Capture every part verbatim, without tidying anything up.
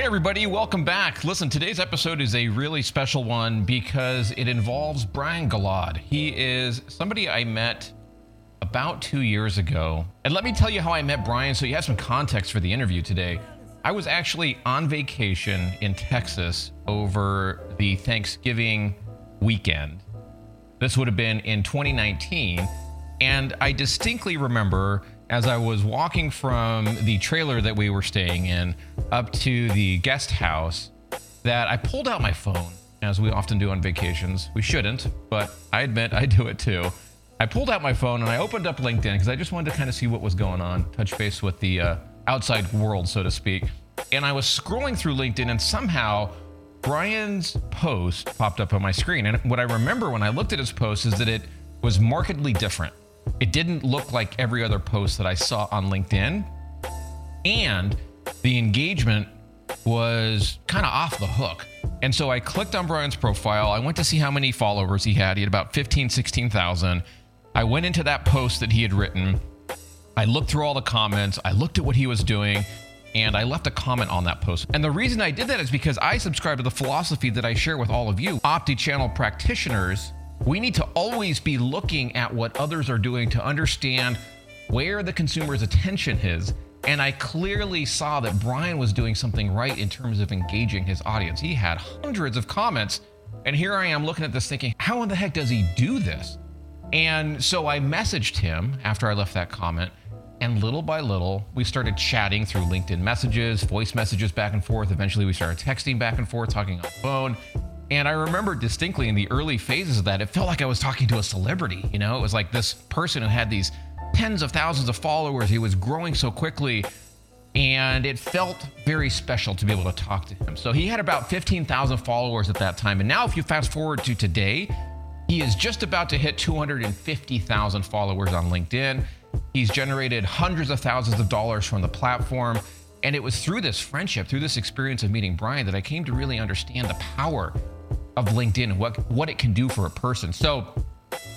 Hey everybody, welcome back. Listen, today's episode is a really special one because it involves Brian Gallad. He is somebody I met about two years ago. And let me tell you how I met Brian so you have some context for the interview today. I was actually on vacation in Texas over the Thanksgiving weekend. This would have been in twenty nineteen. And I distinctly remember as I was walking from the trailer that we were staying in up to the guest house that I pulled out my phone, as we often do on vacations. We shouldn't, but I admit I do it too. I pulled out my phone and I opened up LinkedIn because I just wanted to kind of see what was going on, touch base with the uh, outside world, so to speak. And I was scrolling through LinkedIn and somehow Brian's post popped up on my screen. And what I remember when I looked at his post is that it was markedly different. It didn't look like every other post that I saw on LinkedIn. And the engagement was kind of off the hook. And so I clicked on Brian's profile. I went to see how many followers he had. He had about fifteen, sixteen thousand. I went into that post that he had written. I looked through all the comments. I looked at what he was doing, and I left a comment on that post. And the reason I did that is because I subscribe to the philosophy that I share with all of you, omnichannel practitioners. We need to always be looking at what others are doing to understand where the consumer's attention is. And I clearly saw that Brian was doing something right in terms of engaging his audience. He had hundreds of comments. And here I am looking at this thinking, how in the heck does he do this? And so I messaged him after I left that comment, and little by little, we started chatting through LinkedIn messages, voice messages back and forth. Eventually we started texting back and forth, talking on the phone. And I remember distinctly in the early phases of that, it felt like I was talking to a celebrity. You know, it was like this person who had these tens of thousands of followers. He was growing so quickly, and it felt very special to be able to talk to him. So he had about fifteen thousand followers at that time. And now if you fast forward to today, he is just about to hit two hundred fifty thousand followers on LinkedIn. He's generated hundreds of thousands of dollars from the platform. And it was through this friendship, through this experience of meeting Brian, that I came to really understand the power of LinkedIn and what, what it can do for a person. So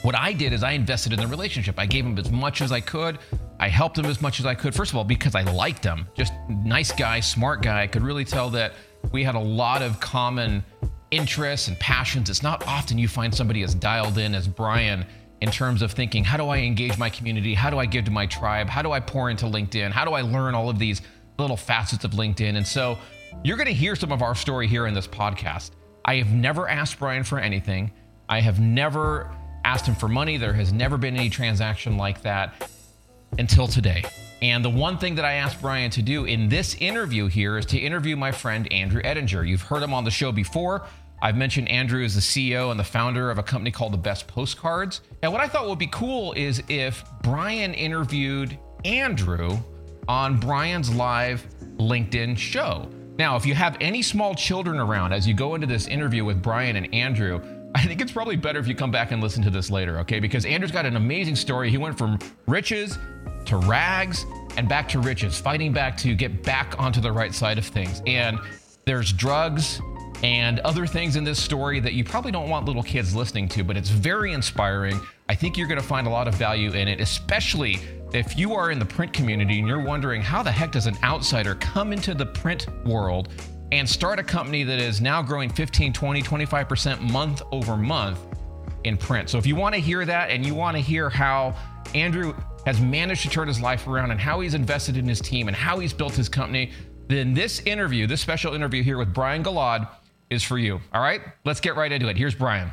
what I did is I invested in the relationship. I gave him as much as I could. I helped him as much as I could. First of all, because I liked him, just nice guy, smart guy. I could really tell that we had a lot of common interests and passions. It's not often you find somebody as dialed in as Brian in terms of thinking, how do I engage my community? How do I give to my tribe? How do I pour into LinkedIn? How do I learn all of these little facets of LinkedIn? And so you're going to hear some of our story here in this podcast. I have never asked Brian for anything. I have never asked him for money. There has never been any transaction like that until today. And the one thing that I asked Brian to do in this interview here is to interview my friend, Andrew Ettinger. You've heard him on the show before. I've mentioned Andrew is the C E O and the founder of a company called The Best Postcards. And what I thought would be cool is if Brian interviewed Andrew on Brian's live LinkedIn show. Now, if you have any small children around as you go into this interview with Brian and Andrew, I think it's probably better if you come back and listen to this later, okay? Because Andrew's got an amazing story. He went from riches to rags and back to riches, fighting back to get back onto the right side of things. And there's drugs and other things in this story that you probably don't want little kids listening to, but it's very inspiring. I think you're going to find a lot of value in it, especially if you are in the print community and you're wondering how the heck does an outsider come into the print world and start a company that is now growing fifteen, twenty, twenty-five percent month over month in print. So if you want to hear that and you want to hear how Andrew has managed to turn his life around and how he's invested in his team and how he's built his company, then this interview, this special interview here with Brian Gallad is for you. All right, let's get right into it. Here's Brian.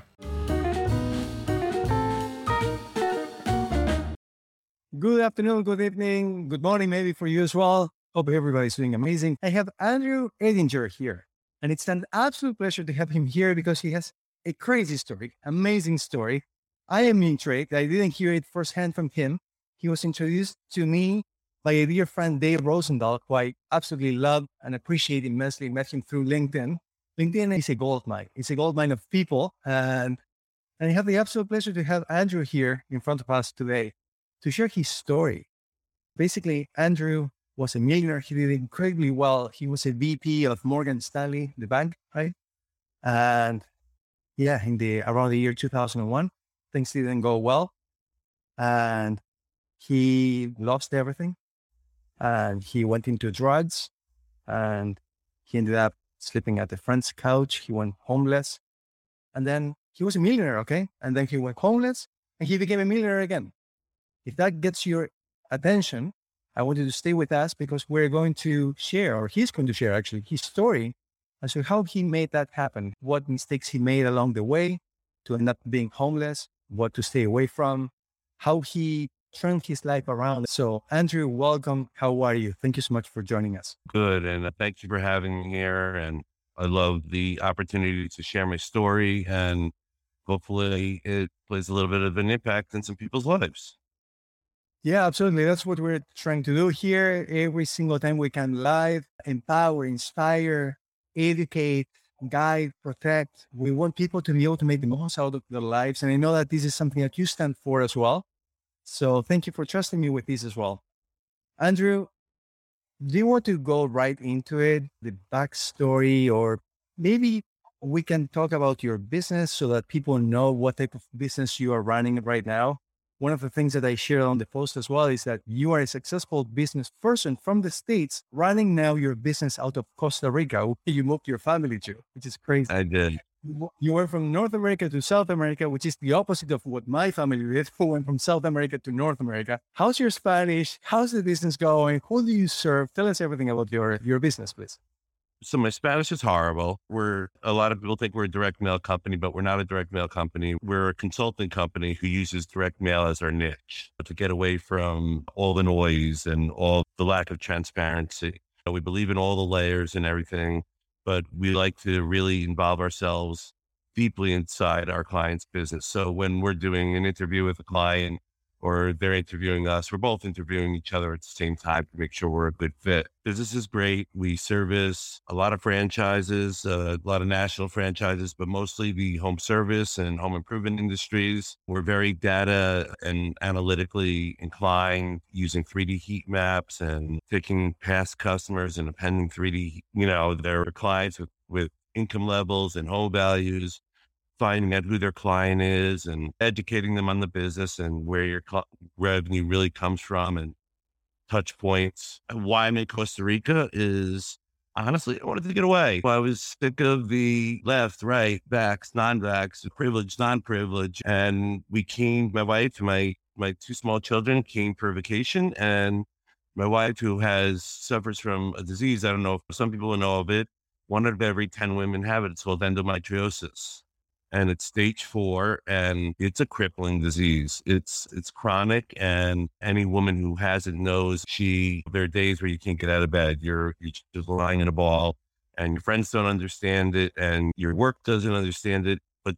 Good afternoon, good evening, good morning maybe for you as well. Hope everybody's doing amazing. I have Andrew Ettinger here, and it's an absolute pleasure to have him here because he has a crazy story, amazing story. I am intrigued. I didn't hear it firsthand from him. He was introduced to me by a dear friend, Dave Rosendahl, who I absolutely love and appreciate immensely. Met him through LinkedIn. LinkedIn is a goldmine. It's a goldmine of people. And, and I have the absolute pleasure to have Andrew here in front of us today to share his story. Basically, Andrew was a millionaire. He did incredibly well. He was a V P of Morgan Stanley, the bank, right? And yeah, in the around the year two thousand one, things didn't go well. And he lost everything. And he went into drugs. And He ended up sleeping at a friend's couch. He went homeless, and then he was a millionaire. Okay. And then he went homeless and he became a millionaire again. If that gets your attention, I want you to stay with us because we're going to share, or he's going to share actually, his story as to how he made that happen, what mistakes he made along the way to end up being homeless, what to stay away from, how he turned his life around. So Andrew, welcome. How are you? Thank you so much for joining us. Good. And uh, thank you for having me here. And I love the opportunity to share my story, and hopefully it plays a little bit of an impact in some people's lives. Yeah, absolutely. That's what we're trying to do here. Every single time we can live, empower, inspire, educate, guide, protect. We want people to be able to make the most out of their lives. And I know that this is something that you stand for as well. So thank you for trusting me with this as well. Andrew, do you want to go right into it, the backstory, or maybe we can talk about your business so that people know what type of business you are running right now? One of the things that I shared on the post as well is that you are a successful business person from the States running now your business out of Costa Rica, where you moved your family to, which is crazy. I did. You went from North America to South America, which is the opposite of what my family did, who went from South America to North America. How's your Spanish? How's the business going? Who do you serve? Tell us everything about your, your business, please. So my Spanish is horrible. We're, a lot of people think we're a direct mail company, but we're not a direct mail company. We're a consulting company who uses direct mail as our niche to get away from all the noise and all the lack of transparency. We believe in all the layers and everything, but we like to really involve ourselves deeply inside our client's business. So when we're doing an interview with a client, or they're interviewing us, we're both interviewing each other at the same time to make sure we're a good fit. Business is great. We service a lot of franchises, uh, a lot of national franchises, but mostly the home service and home improvement industries. We're very data and analytically inclined, using three D heat maps and taking past customers and appending three D, you know, their clients with, with income levels and home values, finding out who their client is and educating them on the business and where your cl- revenue really comes from and touch points. Why I'm in Costa Rica is, honestly, I wanted to get away. I was sick of the left, right, vax, non-vax, privilege, non-privilege. And we came, my wife and my, my two small children came for a vacation. And my wife, who has suffers from a disease, I don't know if some people know of it, one out of every ten women have it. It's called endometriosis. And it's stage four, and it's a crippling disease. It's, it's chronic. And any woman who has it knows she, there are days where you can't get out of bed. You're, you're just lying in a ball, and your friends don't understand it, and your work doesn't understand it, but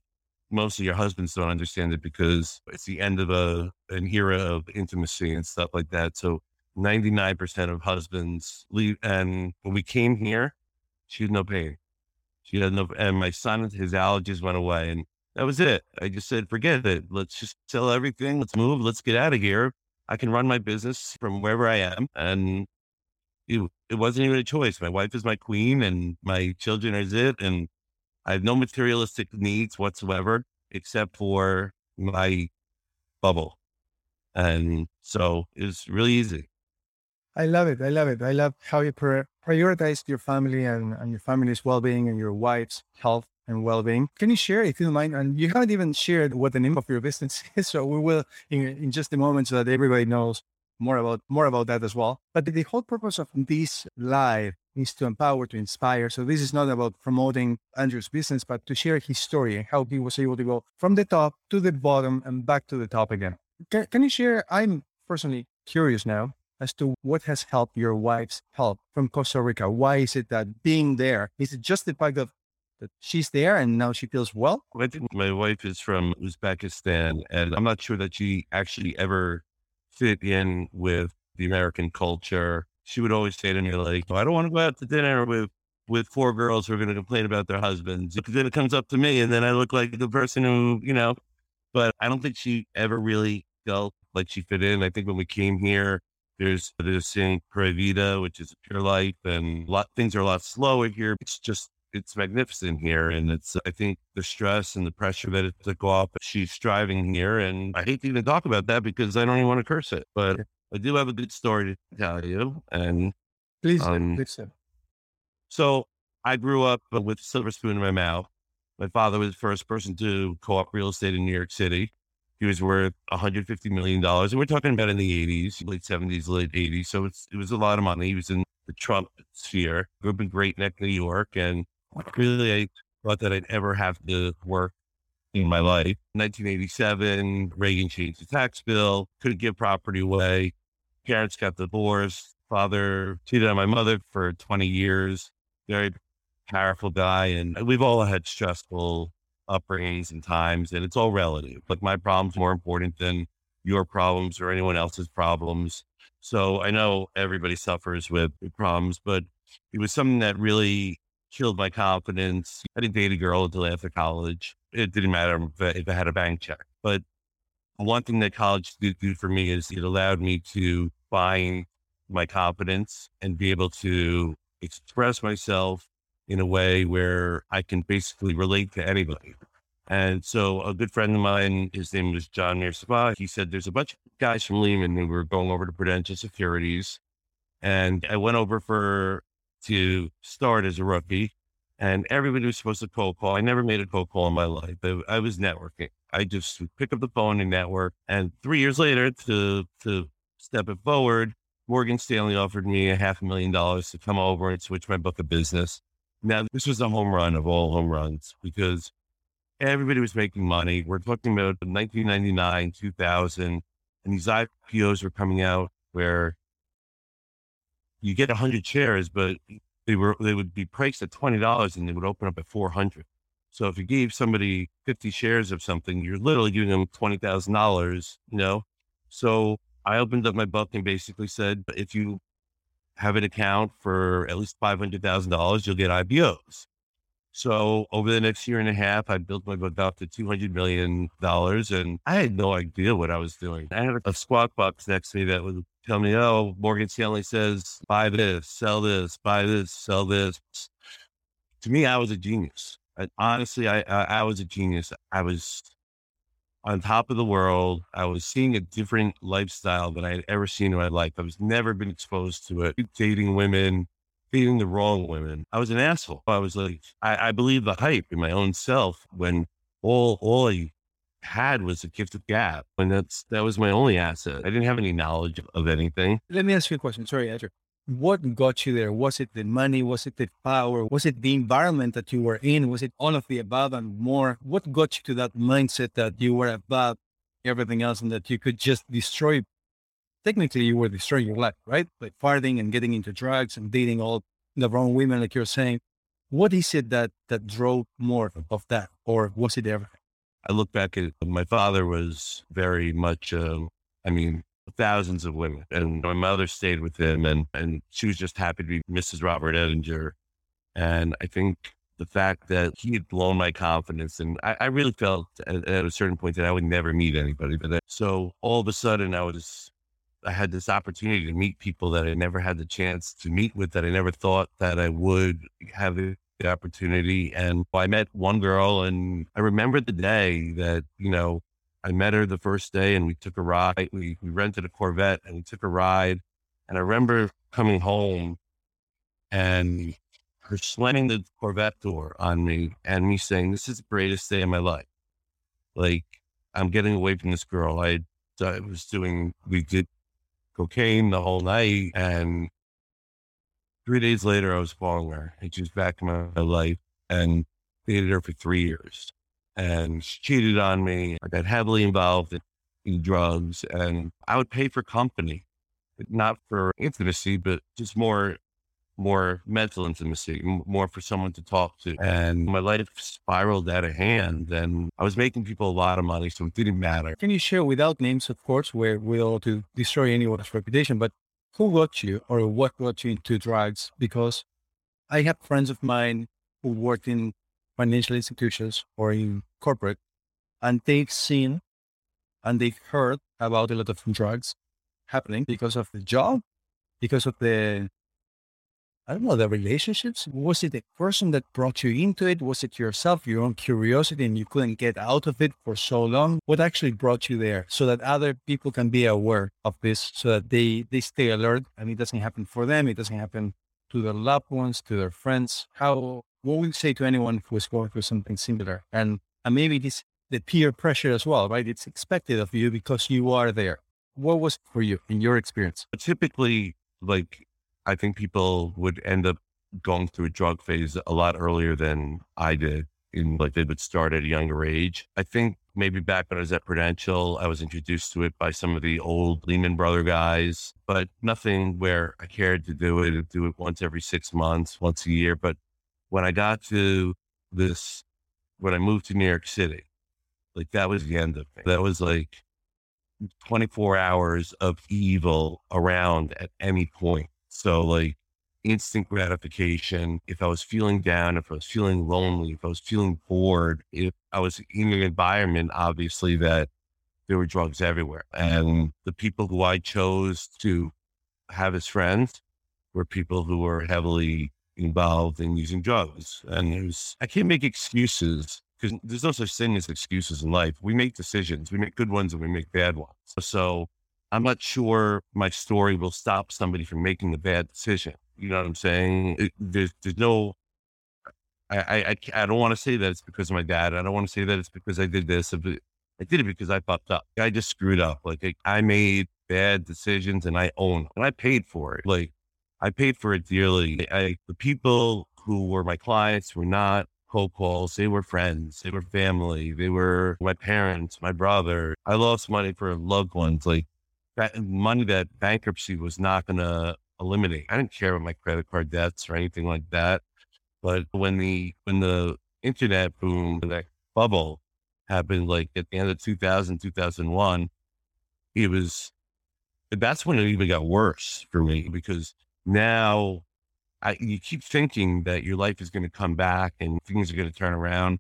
mostly your husbands don't understand it because it's the end of a, an era of intimacy and stuff like that. So ninety-nine percent of husbands leave. And when we came here, she had no pain. She doesn't know. And my son, his allergies went away, and that was it. I just said, forget it. Let's just sell everything. Let's move. Let's get out of here. I can run my business from wherever I am. And it, it wasn't even a choice. My wife is my queen and my children is it. And I have no materialistic needs whatsoever, except for my bubble. And so it was really easy. I love it. I love it. I love how you per- prioritized your family and, and your family's well-being and your wife's health and well-being. Can you share, if you don't mind, and you haven't even shared what the name of your business is, so we will in, in just a moment so that everybody knows more about more about that as well. But the, the whole purpose of this live is to empower, to inspire. So this is not about promoting Andrew's business, but to share his story and how he was able to go from the top to the bottom and back to the top again. Can, can you share, I'm personally curious now, as to what has helped your wife's health from Costa Rica? Why is it that being there, is it just the fact of that she's there and now she feels well? I think my wife is from Uzbekistan, and I'm not sure that she actually ever fit in with the American culture. She would always say to me, like, oh, I don't want to go out to dinner with, with four girls who are going to complain about their husbands. Then it comes up to me and then I look like the person who, you know, but I don't think she ever really felt like she fit in. I think when we came here, There's this thing, Pura Vida, which is pure life, and a lot, things are a lot slower here. It's just, it's magnificent here. And it's, I think the stress and the pressure that it took off, she's striving here. And I hate to even talk about that because I don't even want to curse it, but I do have a good story to tell you. And please, um, please. So I grew up with a silver spoon in my mouth. My father was the first person to co-op real estate in New York City. He was worth one hundred fifty million dollars. And we're talking about in the eighties, late seventies, late eighties. So it's, it was a lot of money. He was in the Trump sphere. Grew up in Great Neck, New York. And really, I thought that I'd ever have to work in my life. nineteen eighty-seven, Reagan changed the tax bill. Couldn't give property away. Parents got divorced. Father cheated on my mother for twenty years. Very powerful guy. And we've all had stressful upbringings and times, and it's all relative. Like, my problem's more important than your problems or anyone else's problems. So I know everybody suffers with problems, but it was something that really killed my confidence. I didn't date a girl until after college. It didn't matter if I, if I had a bank check. But one thing that college did do for me is it allowed me to find my confidence and be able to express myself in a way where I can basically relate to anybody. And so a good friend of mine, his name was John Nearspa. He said, there's a bunch of guys from Lehman who were going over to Prudential Securities. And I went over for, to start as a rookie, and everybody was supposed to cold call. I never made a cold call in my life. I, I was networking. I just would pick up the phone and network. And three years later, to, to step it forward, Morgan Stanley offered me a half a million dollars to come over and switch my book of business. Now, this was a home run of all home runs because everybody was making money. We're talking about nineteen ninety-nine, two thousand, and these I P Os were coming out where you get one hundred shares, but they were they would be priced at twenty dollars and they would open up at four hundred. So if you gave somebody fifty shares of something, you're literally giving them twenty thousand dollars, you know? So I opened up my book and basically said, if you have an account for at least five hundred thousand dollars, you'll get I P Os. So over the next year and a half, I built my book up to two hundred million dollars, and I had no idea what I was doing. I had a squawk box next to me that would tell me, oh, Morgan Stanley says, buy this, sell this, buy this, sell this. To me, I was a genius. I, honestly, I, I, I was a genius. I was on top of the world. I was seeing a different lifestyle than I had ever seen in my life. I was never been exposed to it. Dating women, dating the wrong women. I was an asshole. I was like, I, I believed the hype in my own self when all, all I had was a gift of gab. And that's, that was my only asset. I didn't have any knowledge of, of anything. Let me ask you a question. Sorry, Andrew. What got you there? Was it the money? Was it the power? Was it the environment that you were in? Was it all of the above and more? What got you to that mindset that you were above everything else and that you could just destroy? Technically, you were destroying your life, right? Like farting and getting into drugs and dating all the wrong women, like you're saying. What is it that that drove more of that? Or was it everything? I look back at my father was very much, uh, I mean, thousands of women, and my mother stayed with him, and, and she was just happy to be Missus Robert Ettinger. And I think the fact that he had blown my confidence, and I, I really felt at, at a certain point that I would never meet anybody. But I, so all of a sudden I was, I had this opportunity to meet people that I never had the chance to meet with, that I never thought that I would have the opportunity. And I met one girl, and I remember the day that, you know, I met her the first day, and we took a ride. We, we rented a Corvette and we took a ride. And I remember coming home and her slamming the Corvette door on me and me saying, this is the greatest day of my life. Like, I'm getting away from this girl. I, I was doing, we did cocaine the whole night. And three days later, I was following her. And she was back in my, my life, and dated her for three years. And she cheated on me. I got heavily involved in, in drugs, and I would pay for company, but not for intimacy, but just more, more mental intimacy, more for someone to talk to. And my life spiraled out of hand, and I was making people a lot of money, so it didn't matter. Can you share, without names, of course, where we all to destroy anyone's reputation, but who got you or what got you into drugs? Because I have friends of mine who worked in financial institutions or in corporate, and they've seen and they've heard about a lot of drugs happening because of the job, because of the, I don't know, the relationships. Was it the person that brought you into it? Was it yourself, your own curiosity, and you couldn't get out of it for so long? What actually brought you there so that other people can be aware of this, so that they, they stay alert and it doesn't happen for them. It doesn't happen to their loved ones, to their friends, how, what would you say to anyone who is going through something similar? And, and maybe this, the peer pressure as well, right? It's expected of you because you are there. What was it for you in your experience? Typically, like, I think people would end up going through a drug phase a lot earlier than I did. In like, they would start at a younger age. I think maybe back when I was at Prudential, I was introduced to it by some of the old Lehman Brothers guys, but nothing where I cared to do it, do it once every six months, once a year. But when I got to this, when I moved to New York City, like that was the end of me. That was like twenty-four hours of evil around at any point. So like, instant gratification. If I was feeling down, if I was feeling lonely, if I was feeling bored, if I was in an environment, obviously that there were drugs everywhere. And the people who I chose to have as friends were people who were heavily involved in using drugs. And it was, I can't make excuses because there's no such thing as excuses in life. We make decisions, we make good ones and we make bad ones. So I'm not sure my story will stop somebody from making a bad decision. You know what I'm saying? It, there's, there's no, I, I, I don't want to say that it's because of my dad. I don't want to say that it's because I did this. I did it because I fucked up. I just screwed up. Like I made bad decisions and I own them and I paid for it. Like I paid for it dearly. I, the people who were my clients were not cold calls. They were friends. They were family. They were my parents, my brother. I lost money for loved ones. Like that money that bankruptcy was not going to eliminate. I didn't care about my credit card debts or anything like that. But when the, when the internet boom, that bubble happened, like at the end of two thousand, two thousand one, it was, that's when it even got worse for me, because now I, you keep thinking that your life is going to come back and things are going to turn around.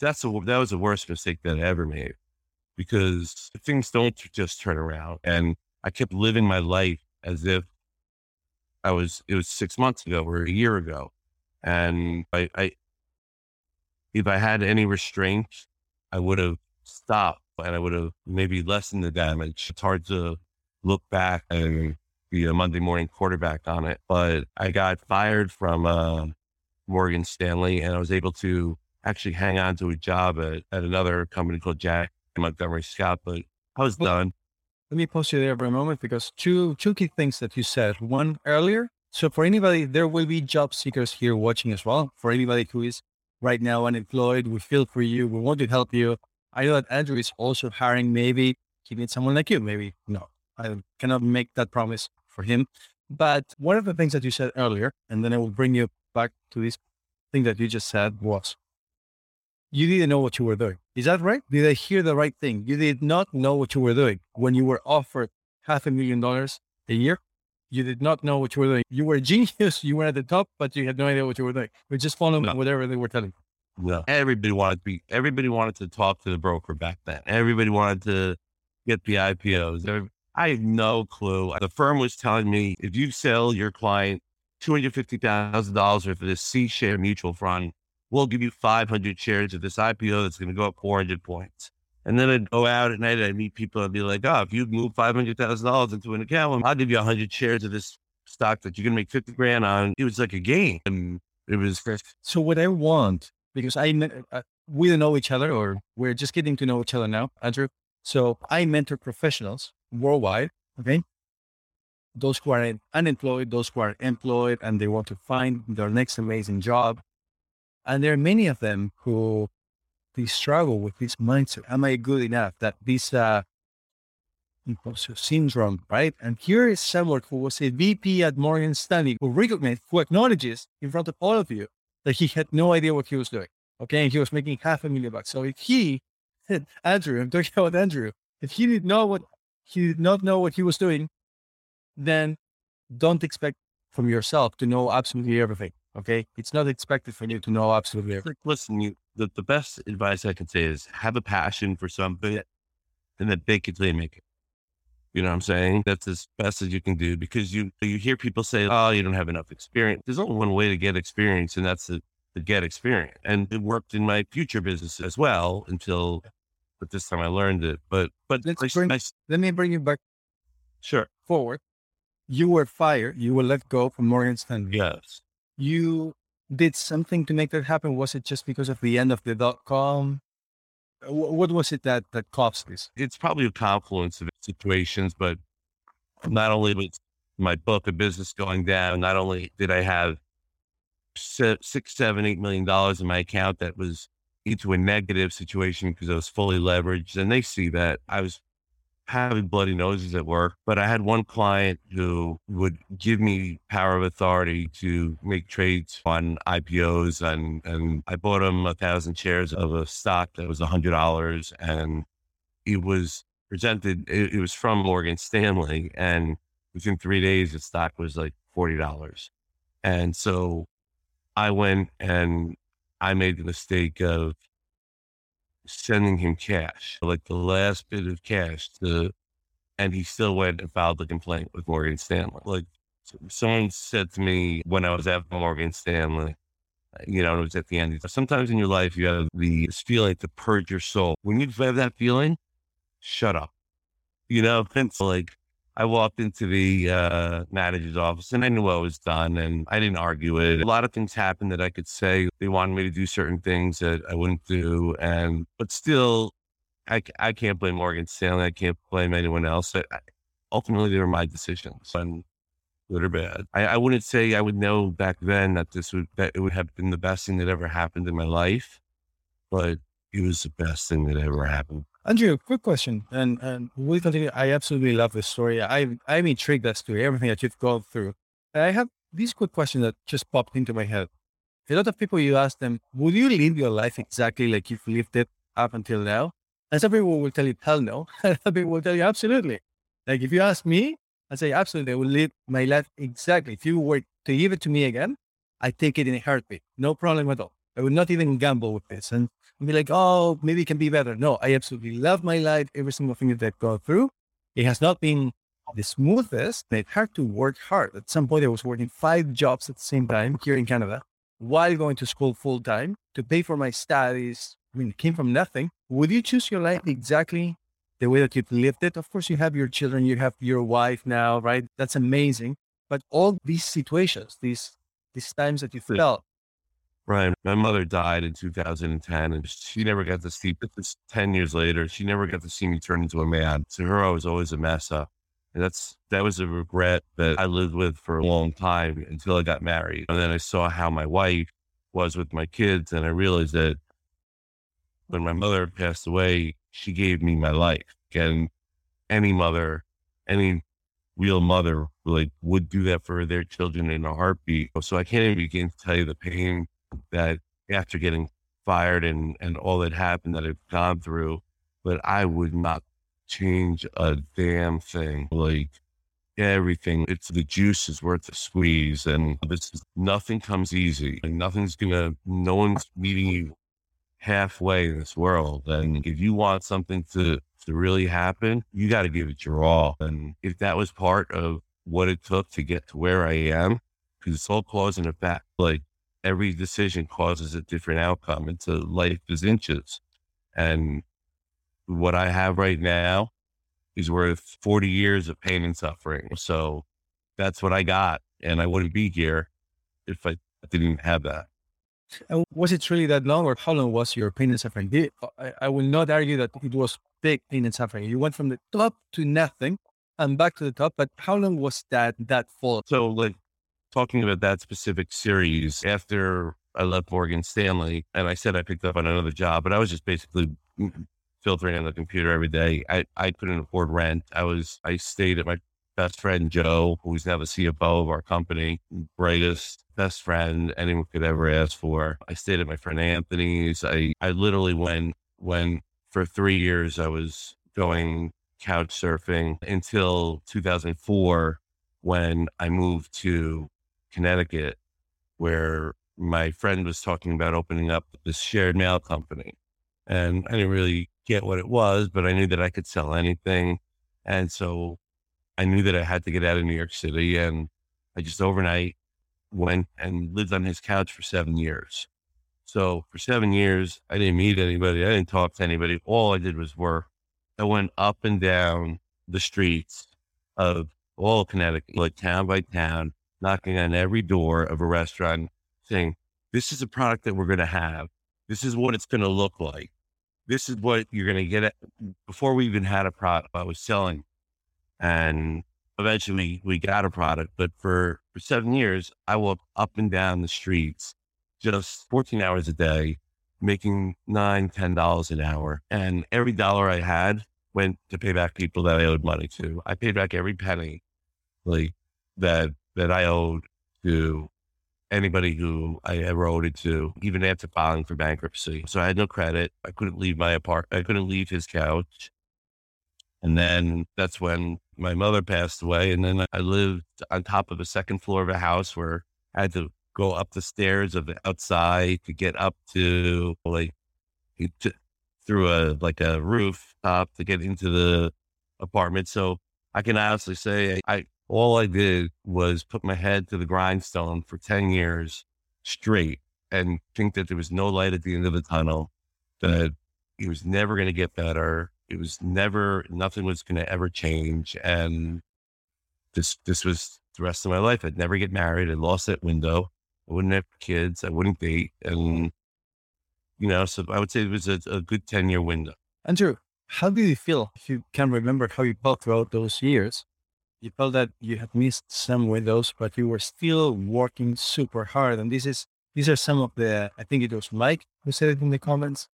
That's a, that was the worst mistake that I ever made, because things don't just turn around. And I kept living my life as if I was, it was six months ago or a year ago. And I, I, if I had any restraint, I would have stopped and I would have maybe lessened the damage. It's hard to look back and be a Monday morning quarterback on it, but I got fired from, uh, Morgan Stanley, and I was able to actually hang on to a job at, at another company called Jack and Montgomery Scott, but I was done. Let me pause you there for a moment, because two, two key things that you said. One earlier. So for anybody, there will be job seekers here watching as well. For anybody who is right now unemployed, we feel for you. We want to help you. I know that Andrew is also hiring. Maybe he needs someone like you. Maybe no, I cannot make that promise for him. But one of the things that you said earlier, and then I will bring you back to this thing that you just said, was you didn't know what you were doing. Is that right? Did I hear the right thing? You did not know what you were doing when you were offered half a million dollars a year. You did not know what you were doing. You were a genius. You were at the top, but you had no idea what you were doing. You were just following no. whatever they were telling you. No. Everybody wanted to be, everybody wanted to talk to the broker back then. Everybody wanted to get the I P Os. I had no clue. The firm was telling me, if you sell your client two hundred fifty thousand dollars worth of this C share mutual fund, we'll give you five hundred shares of this I P O that's going to go up four hundred points. And then I'd go out at night and I'd meet people and be like, oh, if you move five hundred thousand dollars into an account, I'll give you one hundred shares of this stock that you're going to make fifty grand on. It was like a game. And it was. So what I want, because I, uh, we don't know each other, or we're just getting to know each other now, Andrew. So I mentor professionals worldwide. Okay. Those who are unemployed, those who are employed, and they want to find their next amazing job. And there are many of them who they struggle with this mindset. Am I good enough? That this uh, imposter syndrome, right? And here is someone who was a V P at Morgan Stanley, who recognizes, who acknowledges in front of all of you that he had no idea what he was doing. Okay. And he was making half a million bucks. So if he, Andrew, I'm talking about Andrew, if he did know what, he did not know what he was doing, then don't expect from yourself to know absolutely everything. Okay. It's not expected for you to know absolutely everything. Listen, you, the, the best advice I can say is have a passion for something and that they can really make it. You know what I'm saying? That's as best as you can do, because you, you hear people say, oh, you don't have enough experience. There's only one way to get experience, and that's to get experience. And it worked in my future business as well until, but this time I learned it, but, but let's I, bring, I, let me bring you back. Sure. Forward. you were fired, you were let go from Morgan Stanley. Yes. You did something to make that happen. Was it just because of the end of the dot-com? What was it that, that caused this? It's probably a confluence of situations, but not only was my book of business going down, not only did I have six, seven, eight million dollars in my account that was into a negative situation because I was fully leveraged, and they see that I was having bloody noses at work. But I had one client who would give me power of authority to make trades on I P Os, and, and I bought him a thousand shares of a stock that was a hundred dollars, and it was presented. It, it was from Morgan Stanley, and within three days, the stock was like forty dollars, and so I went and I made the mistake of sending him cash, like the last bit of cash to, and he still went and filed the complaint with Morgan Stanley. Like someone said to me when I was at Morgan Stanley, you know, it was at the end. Sometimes in your life, you have the feeling to purge your soul. When you have that feeling, shut up, you know, it's like, I walked into the uh, manager's office and I knew I was done, and I didn't argue it. A lot of things happened that I could say. They wanted me to do certain things that I wouldn't do. And, but still, I, I can't blame Morgan Stanley. I can't blame anyone else. I, I, ultimately, they were my decisions, and good or bad. I, I wouldn't say I would know back then that this would, that it would have been the best thing that ever happened in my life, but it was the best thing that ever happened. Andrew, quick question, and and we continue. I absolutely love this story. I I'm intrigued as to everything that you've gone through. And I have this quick question that just popped into my head. A lot of people, you ask them, "Would you live your life exactly like you've lived it up until now?" And some people will tell you, "Hell no." And some people will tell you, "Absolutely." Like if you ask me, I say, "Absolutely, I will live my life exactly." If you were to give it to me again, I take it in a heartbeat, no problem at all. I would not even gamble with this. And be like, oh, maybe it can be better. No, I absolutely love my life. Every single thing that I've gone through, it has not been the smoothest. It had to work hard. At some point, I was working five jobs at the same time here in Canada while going to school full time to pay for my studies. I mean, it came from nothing. Would you choose your life exactly the way that you've lived it? Of course, you have your children, you have your wife now, right? That's amazing. But all these situations, these these times that you felt. Right. My mother died in two thousand ten, and she never got to see, but this ten years later, she never got to see me turn into a man. To her, I was always a mess up. And that's, that was a regret that I lived with for a long time until I got married. And then I saw how my wife was with my kids. And I realized that when my mother passed away, she gave me my life. And any mother, any real mother like would do that for their children in a heartbeat. So I can't even begin to tell you the pain that after getting fired and, and all that happened that I've gone through, but I would not change a damn thing. Like everything, it's the juice is worth the squeeze, and this is, nothing comes easy, and nothing's gonna, no one's meeting you halfway in this world. And if you want something to, to really happen, you got to give it your all. And if that was part of what it took to get to where I am, because it's all cause and effect, like, every decision causes a different outcome. It's a life is inches. And what I have right now is worth forty years of pain and suffering. So that's what I got. And I wouldn't be here if I didn't have that. And was it really that long, or how long was your pain and suffering? Did, I, I will not argue that it was big pain and suffering. You went from the top to nothing and back to the top, but how long was that, that fall? So like, talking about that specific series, after I left Morgan Stanley, and I said I picked up on another job, but I was just basically filtering on the computer every day. I, I couldn't afford rent. I was, I stayed at my best friend, Joe, who's now the C F O of our company, brightest, best friend anyone could ever ask for. I stayed at my friend Anthony's. I, I literally went, when for three years I was going couch surfing until two thousand four, when I moved to Connecticut, where my friend was talking about opening up this shared mail company. And I didn't really get what it was, but I knew that I could sell anything. And so I knew that I had to get out of New York City. And I just overnight went and lived on his couch for seven years. So for seven years, I didn't meet anybody. I didn't talk to anybody. All I did was work. I went up and down the streets of all Connecticut, like town by town, knocking on every door of a restaurant saying, this is a product that we're going to have. This is what it's going to look like. This is what you're going to get at. Before we even had a product, I was selling, and eventually we got a product, but for, for seven years, I walked up and down the streets, just fourteen hours a day, making nine, ten dollars an hour. And every dollar I had went to pay back people that I owed money to. I paid back every penny like that, that I owed to anybody who I ever owed it to, even after filing for bankruptcy. So I had no credit. I couldn't leave my apartment. I couldn't leave his couch. And then that's when my mother passed away. And then I lived on top of the second floor of a house where I had to go up the stairs of the outside to get up to like to, through a, like a roof top to get into the apartment. So I can honestly say I, I all I did was put my head to the grindstone for ten years straight and think that there was no light at the end of the tunnel, that it was never going to get better. It was never, nothing was going to ever change. And this, this was the rest of my life. I'd never get married. I lost that window. I wouldn't have kids. I wouldn't date. And, you know, so I would say it was a, a good ten year window. Andrew, how do you feel? If you can remember how you felt throughout those years, you felt that you had missed some windows, but you were still working super hard. And this is, these are some of the, I think it was Mike who said it in the comments,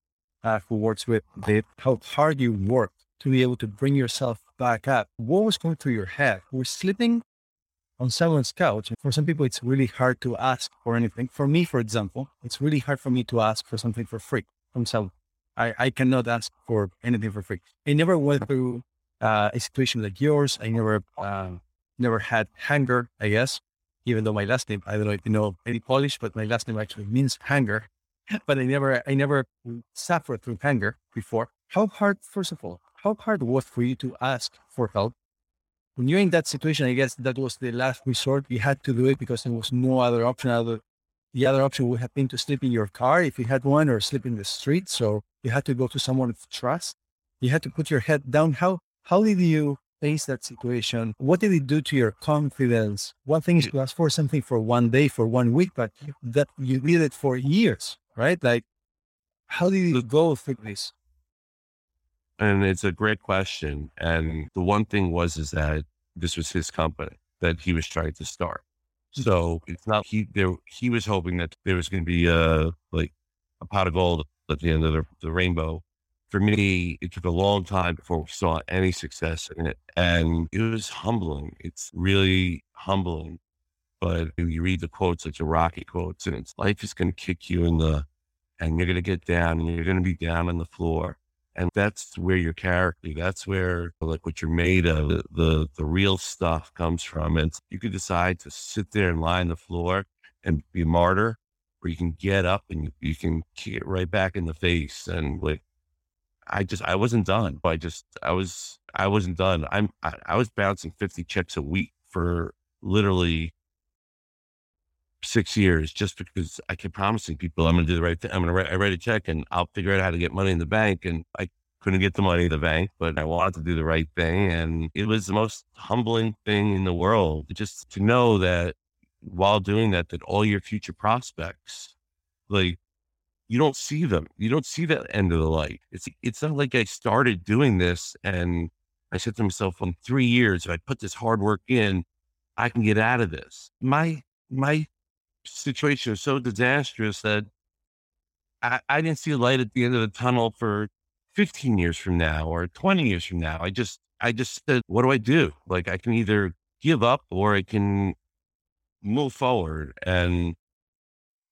uh, who works with Dave, how hard you worked to be able to bring yourself back up. What was going through your head? You were sleeping on someone's couch. For some people, it's really hard to ask for anything. For me, for example, it's really hard for me to ask for something for free from someone. I, I cannot ask for anything for free. I never went through uh, a situation like yours. I never, uh, never had hunger, I guess, even though my last name, I don't know if you know any Polish, but my last name actually means hunger, but I never, I never suffered through hunger before. How hard, first of all, how hard was for you to ask for help? When you're in that situation, I guess that was the last resort. You had to do it because there was no other option. Other, the other option would have been to sleep in your car if you had one, or sleep in the street. So you had to go to someone of trust. You had to put your head down. How how did you face that situation? What did it do to your confidence? One thing is to ask for something for one day, for one week, but that you did it for years, right? Like, how did you go through this? And it's a great question. And the one thing was, is that this was his company that he was trying to start. So it's not, he, there, he was hoping that there was going to be a, like a pot of gold at the end of the, the rainbow. For me, it took a long time before we saw any success in it. And it was humbling. It's really humbling, but you read the quotes, like the Rocky quotes, and it's life is going to kick you in the, and you're going to get down and you're going to be down on the floor. And that's where your character, that's where like what you're made of, the, the, the real stuff comes from. And you could decide to sit there and lie on the floor and be a martyr, or you can get up and you, you can kick it right back in the face. And like, I just, I wasn't done. I just, I was, I wasn't done. I'm, I, I was bouncing fifty checks a week for literally six years just because I kept promising people I'm going to do the right thing. I'm going to write, I write a check and I'll figure out how to get money in the bank. And I couldn't get the money in the bank, but I wanted to do the right thing. And it was the most humbling thing in the world, just to know that while doing that, that all your future prospects, like you don't see them, you don't see that end of the light. It's, it's not like I started doing this and I said to myself, in three years, if I put this hard work in, I can get out of this. My, my, situation was so disastrous that I, I didn't see a light at the end of the tunnel for fifteen years from now or twenty years from now. I just, I just said, what do I do? Like I can either give up or I can move forward. And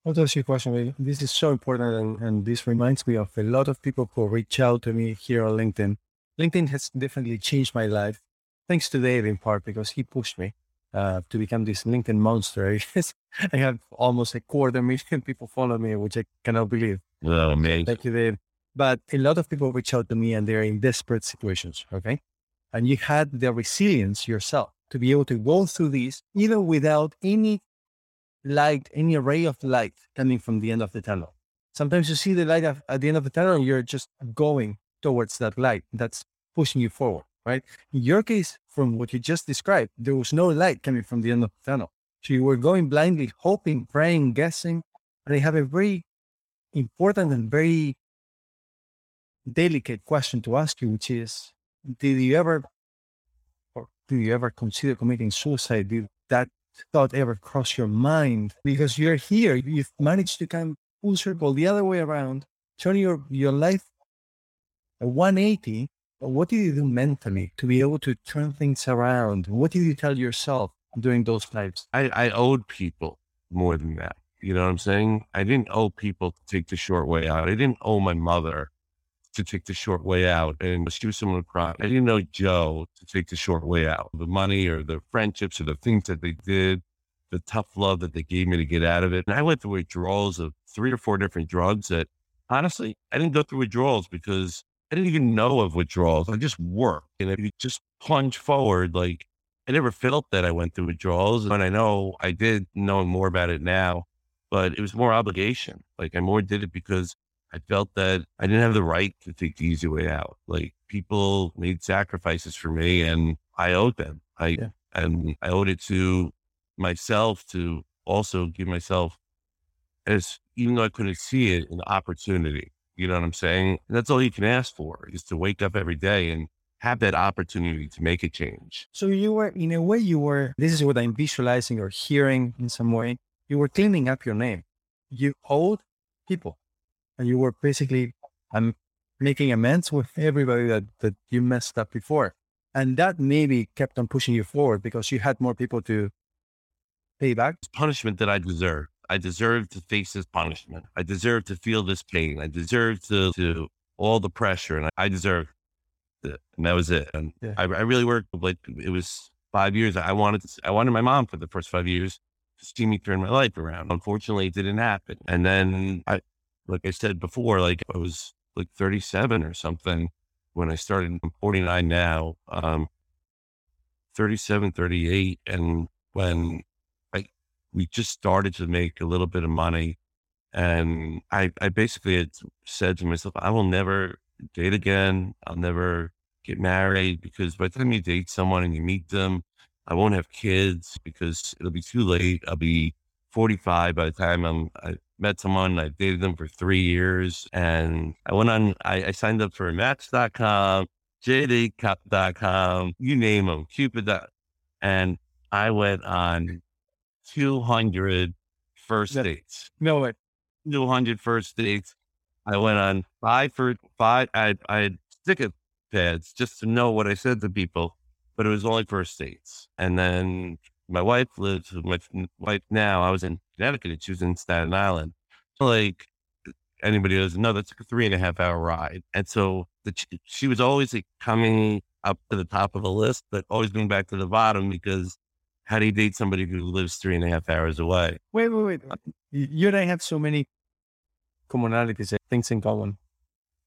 what was your question? This is so important. And, and this reminds me of a lot of people who reach out to me here on LinkedIn. LinkedIn has definitely changed my life. Thanks to Dave in part, because he pushed me. Uh, to become this LinkedIn monster. I guess I have almost a quarter million people follow me, which I cannot believe. Oh, amazing. Thank you, Dave. But a lot of people reach out to me and they're in desperate situations. Okay. And you had the resilience yourself to be able to go through these, even without any light, any ray of light coming from the end of the tunnel. Sometimes you see the light at, at the end of the tunnel, and you're just going towards that light that's pushing you forward, right? In your case, from what you just described. There was no light coming from the end of the tunnel. So you were going blindly, hoping, praying, guessing. And I have a very important and very delicate question to ask you, which is, did you ever, or do you ever consider committing suicide? Did that thought ever cross your mind? Because you're here, you've managed to come full circle the other way around, turn your, your life a one eighty. But what did you do mentally to be able to turn things around? What did you tell yourself during those times? I, I owed people more than that. You know what I'm saying? I didn't owe people to take the short way out. I didn't owe my mother to take the short way out. And she was someone who cried. I didn't owe Joe to take the short way out. The money or the friendships or the things that they did, the tough love that they gave me to get out of it. And I went through withdrawals of three or four different drugs that, honestly, I didn't go through withdrawals because I didn't even know of withdrawals. I just worked. And if you just plunge forward, like, I never felt that I went through withdrawals. And I know I did, knowing more about it now, but it was more obligation. Like, I more did it because I felt that I didn't have the right to take the easy way out. Like, people made sacrifices for me and I owed them. I, yeah. and I owed it to myself to also give myself, as even though I couldn't see it, an opportunity. You know what I'm saying? And that's all you can ask for, is to wake up every day and have that opportunity to make a change. So you were, in a way you were, this is what I'm visualizing or hearing in some way, you were cleaning up your name. You owed people and you were basically um, making amends with everybody that, that you messed up before. And that maybe kept on pushing you forward because you had more people to pay back. It's punishment that I deserve. I deserve to face this punishment. I deserve to feel this pain. I deserve to, to all the pressure, and I, I deserve it. And that was it. And yeah. I, I really worked. Like, it was five years. I wanted, to, I wanted my mom for the first five years to see me turn my life around. Unfortunately, it didn't happen. And then I, like I said before, like I was like thirty-seven or something when I started. I'm forty-nine now, um, thirty-seven, thirty-eight. And when we just started to make a little bit of money. And I, I basically had said to myself, I will never date again. I'll never get married, because by the time you date someone and you meet them, I won't have kids because it'll be too late. I'll be forty-five by the time I'm, I met someone, I dated them for three years. And I went on, I, I signed up for match dot com, J date dot com, you name them, Cupid. And I went on two hundred first no, dates. No way. two hundred first dates. I went on five for five. I, I had sticker pads just to know what I said to people, but it was only first dates. And then my wife lives with my wife now. I was in Connecticut and she was in Staten Island. Like anybody doesn't know, that's like a three and a half hour ride. And so the, she was always like coming up to the top of the list, but always going back to the bottom, because how do you date somebody who lives three and a half hours away? Wait, wait, wait. You and I have so many commonalities, things in common.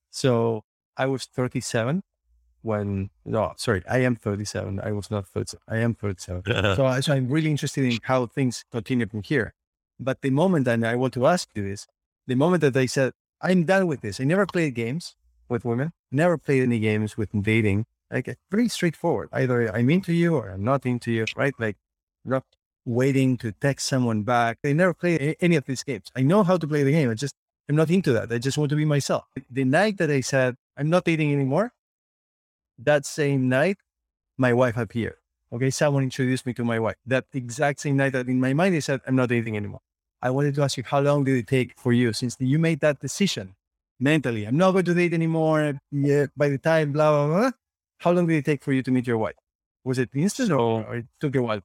So I was thirty-seven when, no, sorry, I am thirty-seven. I was not thirty-seven. I am thirty-seven. so, I, so I'm really interested in how things continue from here. But the moment, and I want to ask you this, the moment that I said, I'm done with this. I never played games with women, never played any games with dating. Like very straightforward. Either I'm into you or I'm not into you, right? Like, not waiting to text someone back. I never play any of these games. I know how to play the game. I just, I'm not into that. I just want to be myself. The night that I said, I'm not dating anymore, that same night, my wife appeared. Okay. Someone introduced me to my wife. That exact same night that in my mind, I said, I'm not dating anymore. I wanted to ask you, how long did it take for you since you made that decision mentally? I'm not going to date anymore. Yeah, by the time, blah, blah, blah. How long did it take for you to meet your wife? Was it instant or, or it took a while?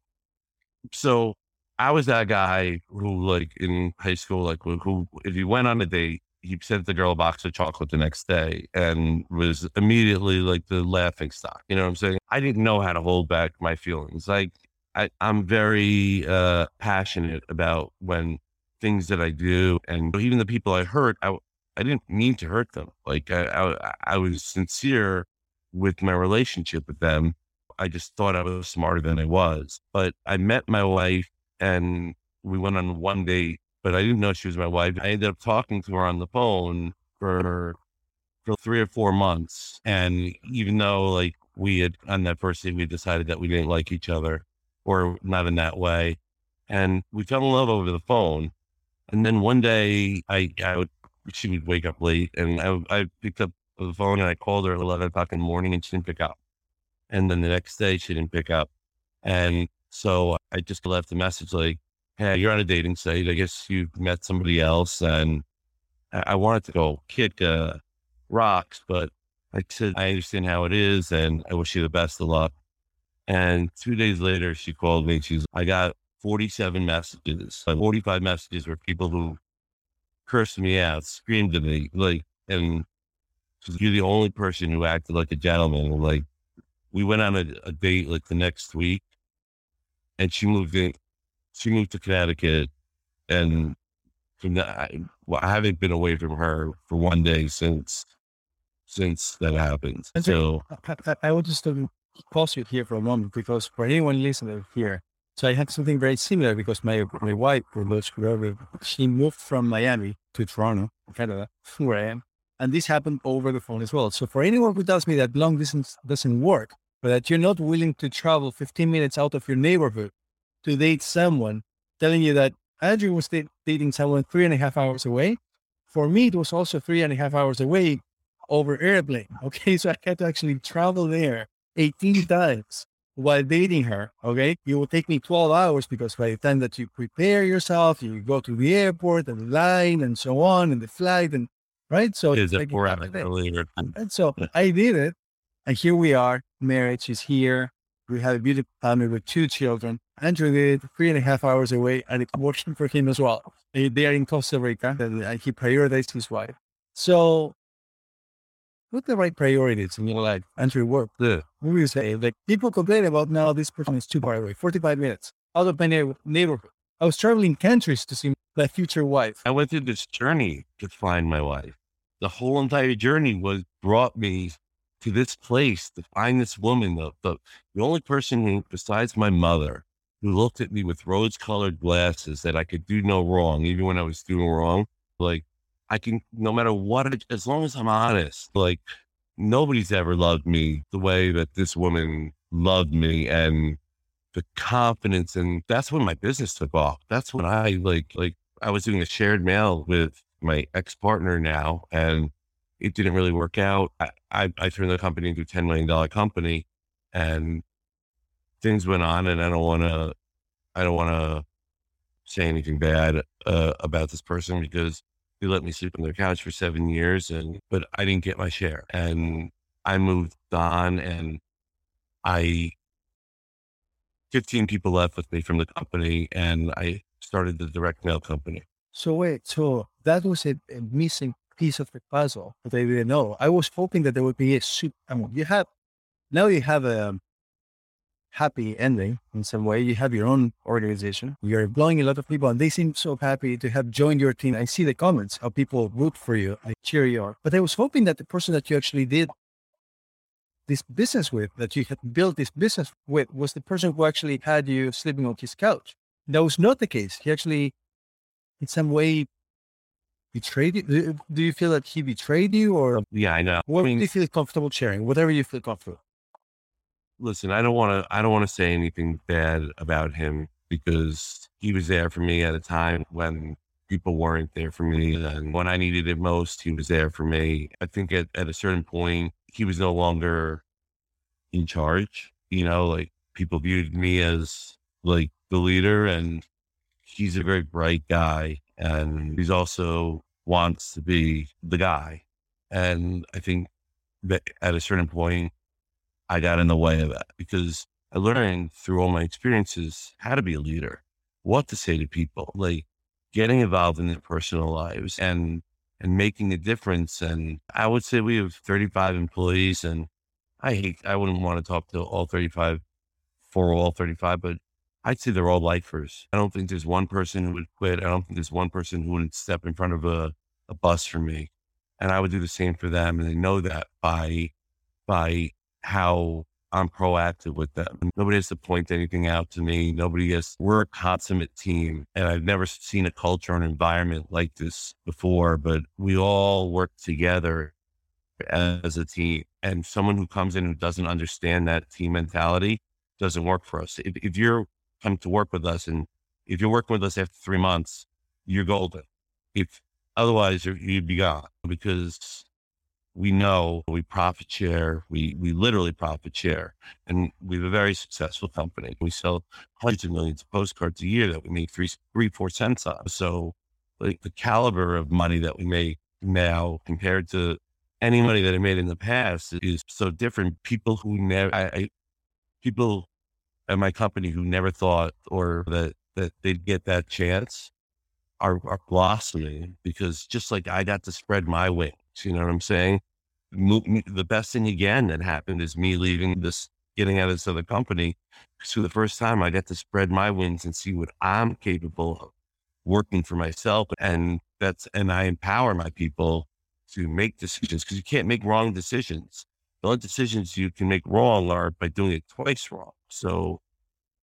So I was that guy who, like, in high school, like who, who if you went on a date, he sent the girl a box of chocolate the next day and was immediately like the laughing stock. You know what I'm saying? I didn't know how to hold back my feelings. Like I, I'm very uh, passionate about when things that I do, and even the people I hurt, I, I didn't mean to hurt them. Like I, I, I was sincere with my relationship with them. I just thought I was smarter than I was, but I met my wife and we went on one date, but I didn't know she was my wife. I ended up talking to her on the phone for, for three or four months. And even though like we had, on that first date, we decided that we didn't like each other, or not in that way. And we fell in love over the phone. And then one day I, I would, she would wake up late, and I, I picked up the phone and I called her at eleven o'clock in the morning and she didn't pick up. And then the next day she didn't pick up. And so I just left a message like, hey, you're on a dating site. I guess you've met somebody else. And I, I wanted to go kick uh, rocks, but I said, I understand how it is and I wish you the best of luck. And two days later she called me and she's, I got forty-seven messages, like forty-five messages were people who cursed me out, screamed at me, like, and you're the only person who acted like a gentleman. Like, we went on a, a date like the next week, and she moved in, she moved to Connecticut, and from that, I, well, I haven't been away from her for one day since, since that happened. And so I, I would just pause you here for a moment, because for anyone listening here, so I had something very similar, because my, my wife, she moved from Miami to Toronto, Canada, where I am. And this happened over the phone as well. So for anyone who tells me that long distance doesn't work, or that you're not willing to travel fifteen minutes out of your neighborhood to date someone, telling you that Andrew was da- dating someone three and a half hours away. For me, it was also three and a half hours away over airplane. Okay. So I had to actually travel there eighteen times. While dating her, okay, it will take me twelve hours, because by the time that you prepare yourself, you go to the airport and the line and so on, and the flight, and right. So it's like four hours later. And so I did it, and here we are. Marriage is here. We have a beautiful family with two children. Andrew did three and a half hours away, and it's working for him as well. They are in Costa Rica, and he prioritized his wife. So put the right priorities in your life. Andrew, work. Yeah. What do you say? Like, people complain about, now this person is too far away, forty-five minutes out of my na- neighborhood. I was traveling countries to see my future wife. I went through this journey to find my wife. The whole entire journey was brought me to this place to find this woman. The, the, the only person who, besides my mother, who looked at me with rose-colored glasses, that I could do no wrong, even when I was doing wrong. Like, I can, no matter what, as long as I'm honest, like, nobody's ever loved me the way that this woman loved me, and the confidence. And that's when my business took off. That's when I like, like I was doing a shared mail with my ex-partner now, and it didn't really work out. I, I, I turned the company into a ten million dollars company, and things went on, and I don't want to, I don't want to say anything bad uh, about this person, because they let me sleep on their couch for seven years, and but I didn't get my share. And I moved on, and I, fifteen people left with me from the company, and I started the direct mail company. So wait, so that was a, a missing piece of the puzzle that I didn't know. I was hoping that there would be a super, I mean, you have, now you have a happy ending in some way. You have your own organization. You're employing a lot of people, and they seem so happy to have joined your team. I see the comments, how people root for you, I cheer you on. But I was hoping that the person that you actually did this business with, that you had built this business with, was the person who actually had you sleeping on his couch. That was not the case. He actually, in some way, betrayed you. Do, do you feel that he betrayed you, or? Yeah, I know. What I mean, do you feel comfortable sharing? Whatever you feel comfortable. Listen, I don't want to, I don't want to say anything bad about him, because he was there for me at a time when people weren't there for me. And when I needed it most, he was there for me. I think at, at a certain point, he was no longer in charge. You know, like, people viewed me as like the leader, and he's a very bright guy, and he's also wants to be the guy. And I think that at a certain point, I got in the way of that, because I learned through all my experiences how to be a leader, what to say to people, like getting involved in their personal lives and, and making a difference. And I would say we have thirty-five employees, and I hate, I wouldn't want to talk to all thirty-five for all thirty-five, but I'd say they're all lifers. I don't think there's one person who would quit. I don't think there's one person who wouldn't step in front of a, a bus for me. And I would do the same for them. And they know that by, by, how I'm proactive with them. Nobody has to point anything out to me. Nobody has, we're a consummate team, and I've never seen a culture and environment like this before, but we all work together as a team. And someone who comes in who doesn't understand that team mentality doesn't work for us. If, if you're come to work with us and if you're working with us after three months, you're golden. If otherwise you're, you'd be gone, because we know we profit share. We, we literally profit share, and we have a very successful company. We sell hundreds of millions of postcards a year that we make three, three, four cents on. So like the caliber of money that we make now compared to any money that I made in the past is so different. People who never, I, I people at my company who never thought or that, that they'd get that chance are, are blossoming, because just like I got to spread my wings, you know what I'm saying? The best thing again that happened is me leaving this, getting out of this other company. So the first time I got to spread my wings and see what I'm capable of working for myself. And that's, and I empower my people to make decisions, because you can't make wrong decisions. The only decisions you can make wrong are by doing it twice wrong. So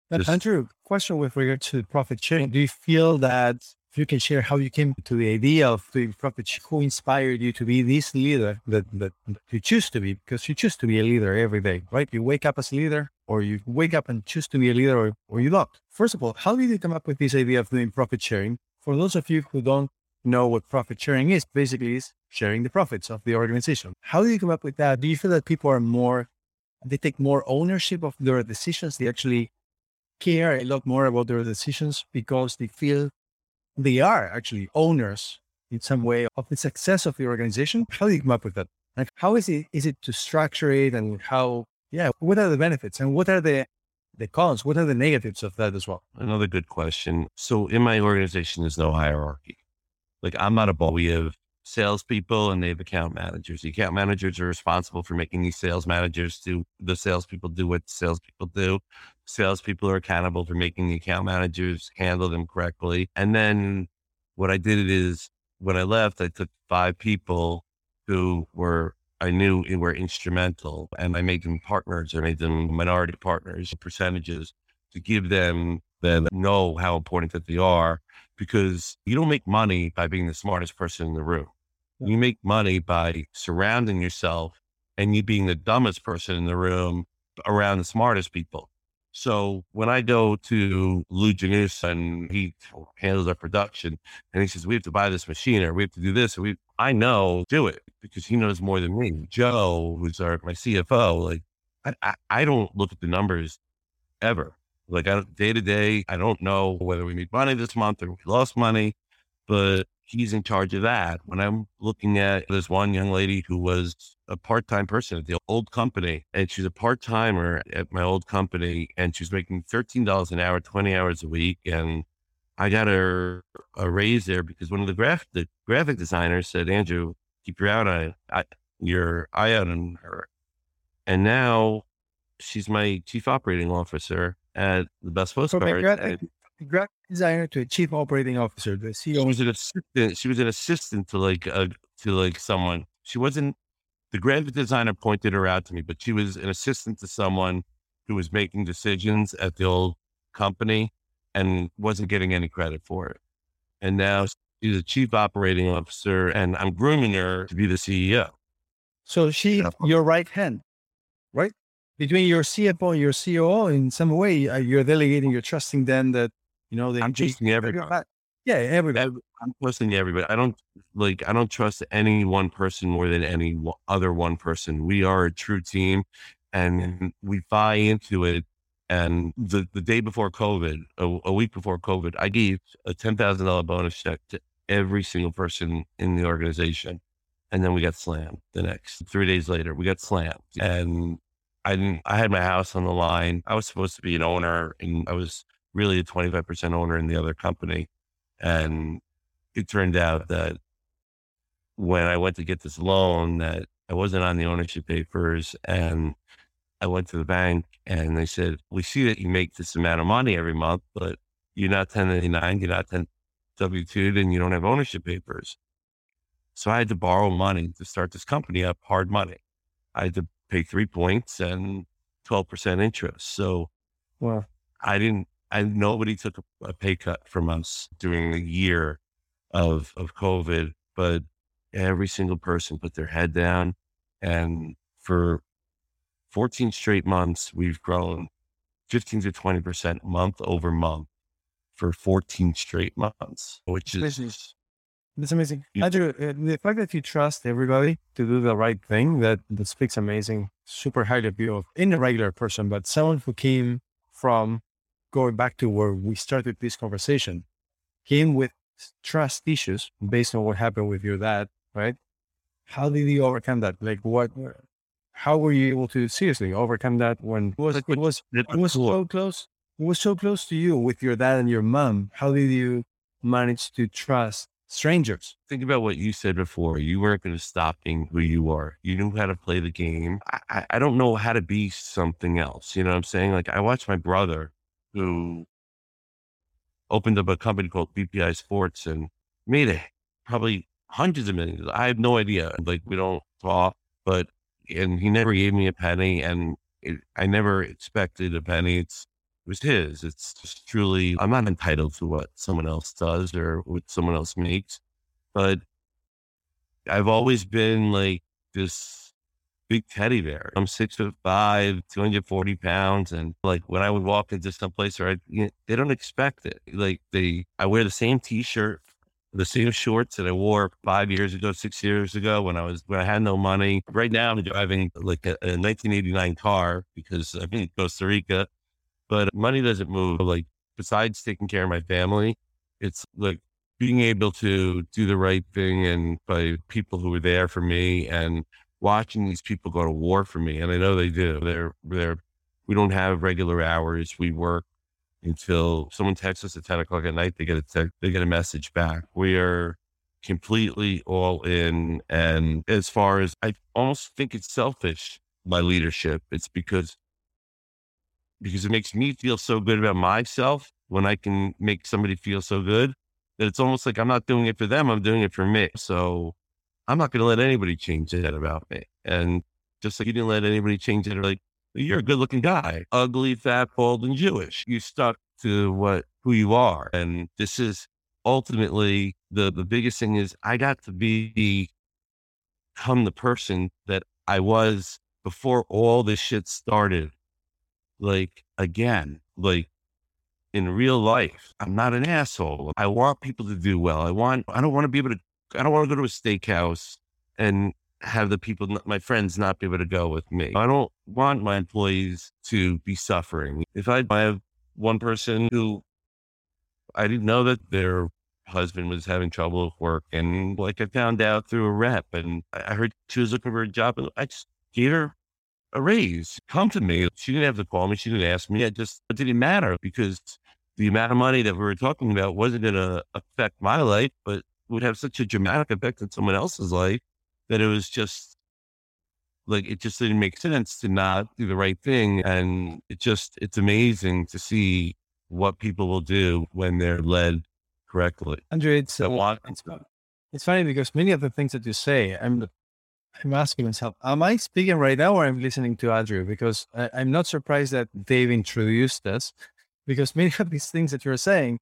this- Andrew, question with regard to profit sharing. Do you feel that, if you can share how you came to the idea of doing profit, who inspired you to be this leader that, that you choose to be, because you choose to be a leader every day, right? You wake up as a leader, or you wake up and choose to be a leader, or, or you don't. First of all, how did you come up with this idea of doing profit sharing? For those of you who don't know what profit sharing is, basically is sharing the profits of the organization. How did you come up with that? Do you feel that people are more, they take more ownership of their decisions? They actually care a lot more about their decisions because they feel they are actually owners in some way of the success of the organization. How do you come up with that? Like, how is it, is it to structure it, and how, yeah, what are the benefits and what are the, the cons? What are the negatives of that as well? Another good question. So in my organization, there's no hierarchy. Like, I'm not a boss. We have salespeople and they have account managers. The account managers are responsible for making these sales managers do, the salespeople do what the salespeople do. Salespeople are accountable for making the account managers handle them correctly. And then what I did is when I left, I took five people who were, I knew were instrumental, and I made them partners. I made them minority partners, percentages, to give them that know how important that they are, because you don't make money by being the smartest person in the room. You make money by surrounding yourself and you being the dumbest person in the room around the smartest people. So when I go to Lou Janus and he handles our production and he says, we have to buy this machine or we have to do this. We, I know, do it, because he knows more than me. Joe, who's our, my C F O, like I, I, I don't look at the numbers ever. Like I, day to day, I don't know whether we made money this month or we lost money, but he's in charge of that. When I'm looking at this one young lady who was a part-time person at the old company, and she's a part-timer at my old company, and she's making thirteen dollars an hour, twenty hours a week. And I got her a raise there because one of the graphic, the graphic designers said, Andrew, keep your eye on, your eye on her. And now she's my chief operating officer at The Best Postcards. Graphic designer to a chief operating officer, the C E O. She was an assistant. She was an assistant to like a, to like someone. She wasn't, the graphic designer pointed her out to me, but she was an assistant to someone who was making decisions at the old company and wasn't getting any credit for it. And now she's a chief operating officer, and I'm grooming her to be the C E O. So she, your right hand, right? Between your C F O and your C O O, in some way, you're delegating, you're trusting them that, you know, they, I'm trusting everybody. Yeah, everybody. I'm trusting everybody. I don't like, I don't trust any one person more than any other one person. We are a true team, and we buy into it. And the, the day before COVID, a, a week before COVID, I gave a ten thousand dollars bonus check to every single person in the organization. And then we got slammed the next three days later, we got slammed. And I didn't, I had my house on the line. I was supposed to be an owner, and I was really a twenty-five percent owner in the other company. And it turned out that when I went to get this loan, that I wasn't on the ownership papers, and I went to the bank and they said, we see that you make this amount of money every month, but you're not ten ninety-nine, you're not ten W two'd, and you don't have ownership papers. So I had to borrow money to start this company up, hard money. I had to pay three points and twelve percent interest. So wow. I didn't, I, nobody took a, a pay cut from us during the year of, of COVID, but every single person put their head down and for fourteen straight months, we've grown fifteen to twenty percent month over month for fourteen straight months, which is... That's amazing. Andrew, the fact that you trust everybody to do the right thing, that, that speaks amazing, super highly of you in a regular person, but someone who came from going back to where we started this conversation, came with trust issues based on what happened with your dad, right? How did you overcome that? Like what, how were you able to seriously overcome that when it was, it was, it was so close, it was so close to you with your dad and your mom. How did you manage to trust strangers? Think about what you said before. You weren't going to stop being who you are. You knew how to play the game. I, I don't know how to be something else. You know what I'm saying? Like I watched my brother who opened up a company called B P I Sports and made it probably hundreds of millions. I have no idea. Like we don't talk, but, and he never gave me a penny and it, I never expected a penny. It's, It was his. It's just truly, I'm not entitled to what someone else does or what someone else makes, but I've always been like this big teddy bear. I'm six foot five, two hundred forty pounds. And like when I would walk into some place where I, you know, they don't expect it. Like they, I wear the same t-shirt, the same shorts that I wore five years ago, six years ago when I was, when I had no money. Right now I'm driving like a, a nineteen eighty-nine car because I've been in Costa Rica. But money doesn't move. Like besides taking care of my family, it's like being able to do the right thing and by people who were there for me and watching these people go to war for me. And I know they do. They're, they're, we don't have regular hours. We work until someone texts us at ten o'clock at night, they get a text, they get a message back. We are completely all in. And as far as I almost think it's selfish, my leadership, it's because because it makes me feel so good about myself when I can make somebody feel so good that it's almost like I'm not doing it for them. I'm doing it for me. So I'm not going to let anybody change that about me. And just like you didn't let anybody change it, or like, you're a good looking guy, ugly, fat, bald, and Jewish. You stuck to what, who you are. And this is ultimately the, the biggest thing is I got to be, become the person that I was before all this shit started. Like again, like in real life, I'm not an asshole. I want people to do well. I want, I don't want to be able to, I don't want to go to a steakhouse and have the people, my friends not be able to go with me. I don't want my employees to be suffering. If I, I have one person who I didn't know that their husband was having trouble with work. And like I found out through a rep and I heard she was looking for a job and I just gave her a raise. Come to me. She didn't have to call me. She didn't ask me. I just, it didn't matter because the amount of money that we were talking about wasn't going to affect my life, but would have such a dramatic effect on someone else's life that it was just like, it just didn't make sense to not do the right thing. And it just, it's amazing to see what people will do when they're led correctly. Andrew, it's, so, it's, it's funny because many of the things that you say, I'm I'm asking myself, am I speaking right now or I'm listening to Andrew? Because I, I'm not surprised that Dave introduced us, because many of these things that you're saying,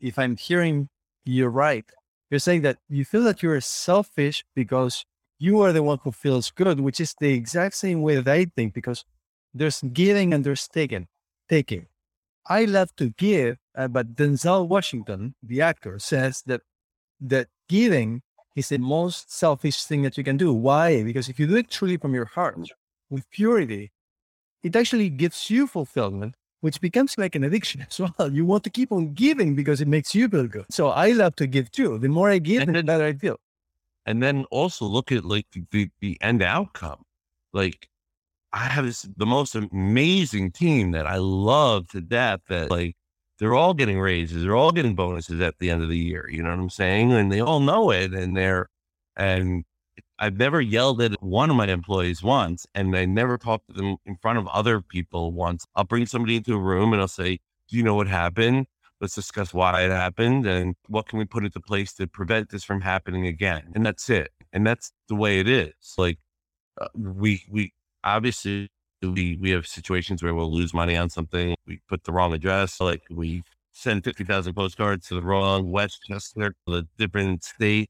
if I'm hearing you right, you're saying that you feel that you're selfish because you are the one who feels good, which is the exact same way that I think, because there's giving and there's taking. taking. I love to give, uh, but Denzel Washington, the actor, says that that giving is the most selfish thing that you can do. Why? Because if you do it truly from your heart, with purity, it actually gives you fulfillment, which becomes like an addiction as well. You want to keep on giving because it makes you feel good. So I love to give too. The more I give, then, the better I feel. And then also look at like the, the end outcome. Like I have this, the most amazing team that I love to death that like, they're all getting raises. They're all getting bonuses at the end of the year. You know what I'm saying? And they all know it. And they're, and I've never yelled at one of my employees once, and I never talked to them in front of other people once. I'll bring somebody into a room and I'll say, do you know what happened? Let's discuss why it happened and what can we put into place to prevent this from happening again? And that's it. And that's the way it is. Like uh, we, we obviously, We we have situations where we'll lose money on something. We put the wrong address. Like we send fifty thousand postcards to the wrong Westchester, the different state.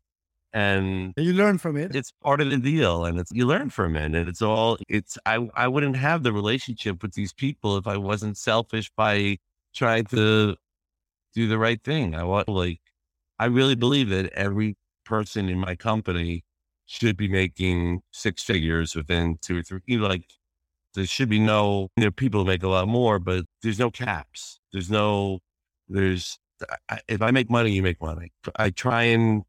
And you learn from it. It's part of the deal, and it's, you learn from it. And it's all, it's, I, I wouldn't have the relationship with these people if I wasn't selfish by trying to do the right thing. I want, like, I really believe that every person in my company should be making six figures within two or three, you know, like there should be no, you know, people make a lot more, but there's no caps. There's no, there's, I, if I make money, you make money. I try and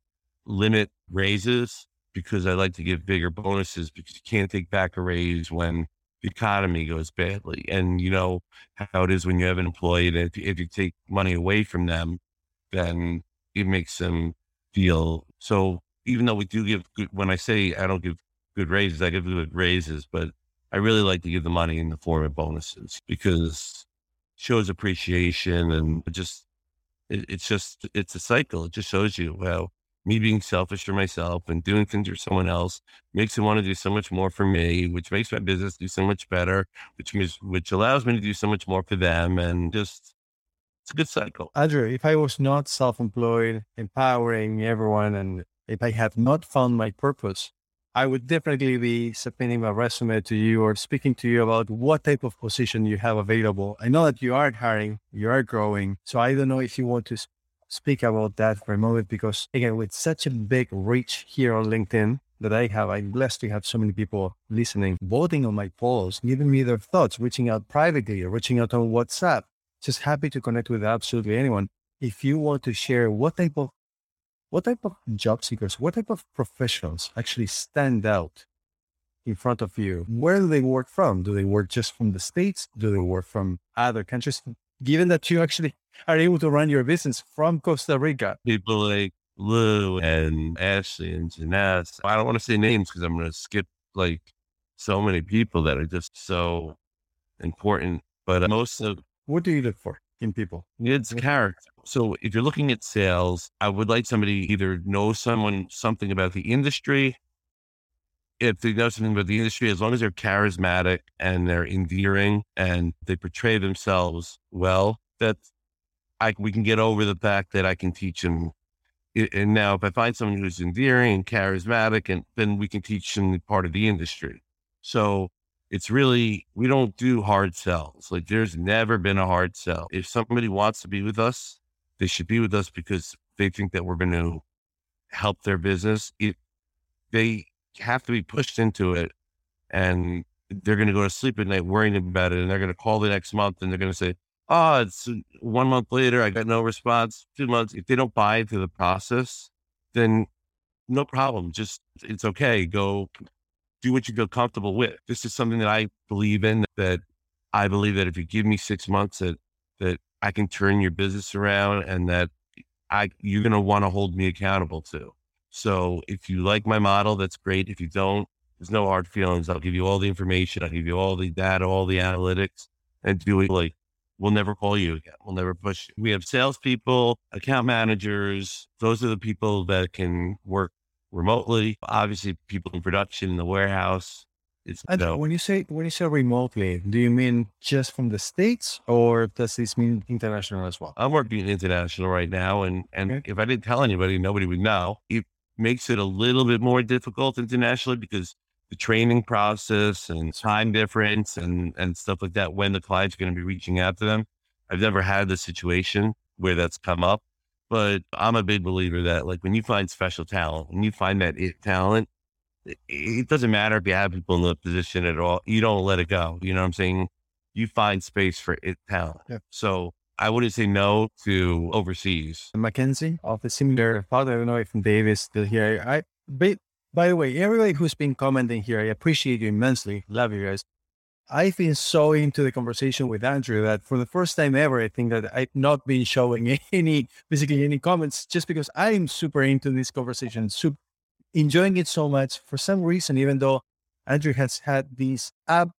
limit raises because I like to give bigger bonuses, because you can't take back a raise when the economy goes badly. And you know how it is when you have an employee that if, if you take money away from them, then it makes them feel so. Even though we do give good, when I say I don't give good raises, I give good raises, but I really like to give the money in the form of bonuses because it shows appreciation, and just, it, it's just, it's a cycle. It just shows you, well, me being selfish for myself and doing things for someone else makes them want to do so much more for me, which makes my business do so much better, which means, which allows me to do so much more for them. And just, it's a good cycle. Andrew, if I was not self-employed, empowering everyone, and if I had not found my purpose, I would definitely be submitting my resume to you or speaking to you about what type of position you have available. I know that you are hiring, you are growing. So I don't know if you want to speak about that for a moment, because again, with such a big reach here on LinkedIn that I have, I'm blessed to have so many people listening, voting on my polls, giving me their thoughts, reaching out privately, reaching out on WhatsApp. Just happy to connect with absolutely anyone. If you want to share what type of What type of job seekers, what type of professionals actually stand out in front of you? Where do they work from? Do they work just from the States? Do they work from other countries? Given that you actually are able to run your business from Costa Rica. People like Lou and Ashley and Janess. I don't want to say names because I'm going to skip like so many people that are just so important. But most of... What do you look for in people? It's character. So if you're looking at sales, I would like somebody either know someone, something about the industry. If they know something about the industry, as long as they're charismatic and they're endearing and they portray themselves well, that I, we can get over the fact that I can teach them. And now if I find someone who's endearing and charismatic, and then we can teach them part of the industry. So it's really, we don't do hard sells. Like there's never been a hard sell. If somebody wants to be with us, they should be with us because they think that we're going to help their business. It, they have to be pushed into it, and they're going to go to sleep at night worrying about it. And they're going to call the next month and they're going to say, oh, it's one month later. I got no response. Two months. If they don't buy into the process, then no problem. Just, it's okay. Go do what you feel comfortable with. This is something that I believe in, that I believe that if you give me six months that, that I can turn your business around, and that I, you're going to want to hold me accountable to. So if you like my model, that's great. If you don't, there's no hard feelings. I'll give you all the information. I'll give you all the data, all the analytics, and do it like, we'll never call you again. We'll never push you. We have salespeople, account managers. Those are the people that can work remotely. Obviously people in production, in the warehouse. It's, you know, when you say, when you say remotely, do you mean just from the States, or does this mean international as well? I'm working international right now. And, and okay. If I didn't tell anybody, nobody would know. It makes it a little bit more difficult internationally because the training process and time difference and, and stuff like that, when the client's going to be reaching out to them. I've never had the situation where that's come up. But I'm a big believer that like when you find special talent, when you find that it talent, it, it doesn't matter if you have people in the position at all, you don't let it go. You know what I'm saying? You find space for it talent. Yeah. So I wouldn't say no to overseas. Mackenzie of the similar thought. I don't know if Dave is still here. I, by, by the way, everybody who's been commenting here, I appreciate you immensely. Love you guys. I've been so into the conversation with Andrew that for the first time ever, I think that I've not been showing any, basically any comments, just because I'm super into this conversation, super enjoying it so much. For some reason, even though Andrew has had these up,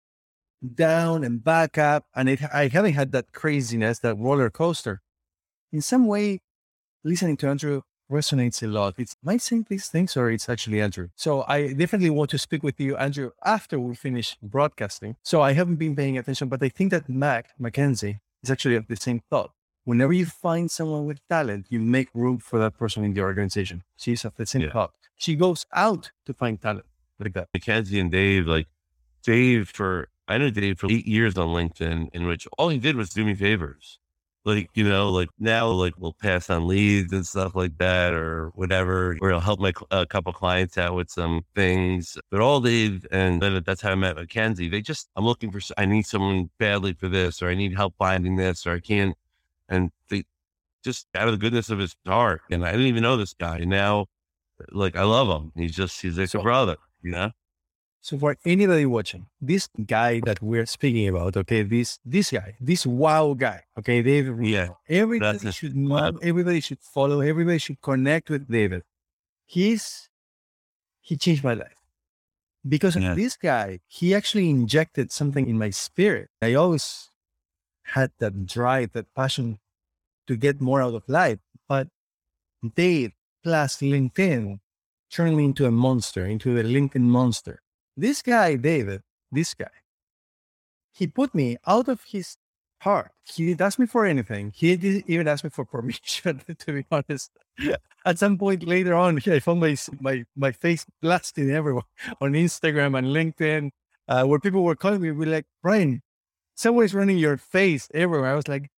down and back up, and it, I haven't had that craziness, that roller coaster. In some way, listening to Andrew resonates a lot. It's am I saying these things, or it's actually Andrew? So I definitely want to speak with you, Andrew, after we finish broadcasting. So I haven't been paying attention, but I think that Mac, Mackenzie is actually of the same thought. Whenever you find someone with talent, you make room for that person in the organization. She's of the same yeah. thought. She goes out to find talent like that. Mackenzie and Dave, like Dave for, I know Dave for eight years on LinkedIn, in which all he did was do me favors. Like, you know, like now, like we'll pass on leads and stuff like that or whatever, or I'll help my a couple clients out with some things, but all Dave, and then that's how I met Mackenzie. They just, I'm looking for, I need someone badly for this, or I need help finding this, or I can't. And they just out of the goodness of his heart. And I didn't even know this guy. And now like, I love him. He's just, he's like so, a brother, you know? So for anybody watching, this guy that we're speaking about, okay, this, this guy, this wow guy, okay, David, yeah, everybody should know, everybody should follow, everybody should connect with David. He's, he changed my life because yeah. of this guy. He actually injected something in my spirit. I always had that drive, that passion to get more out of life, but Dave plus LinkedIn turned me into a monster, into a LinkedIn monster. This guy, David, this guy, he put me out of his heart. He didn't ask me for anything. He didn't even ask me for permission, to be honest. Yeah. At some point later on, I found my, my, my face blasted everywhere on Instagram and LinkedIn, uh, where people were calling me, we were like, Brian, someone's running your face everywhere. I was like,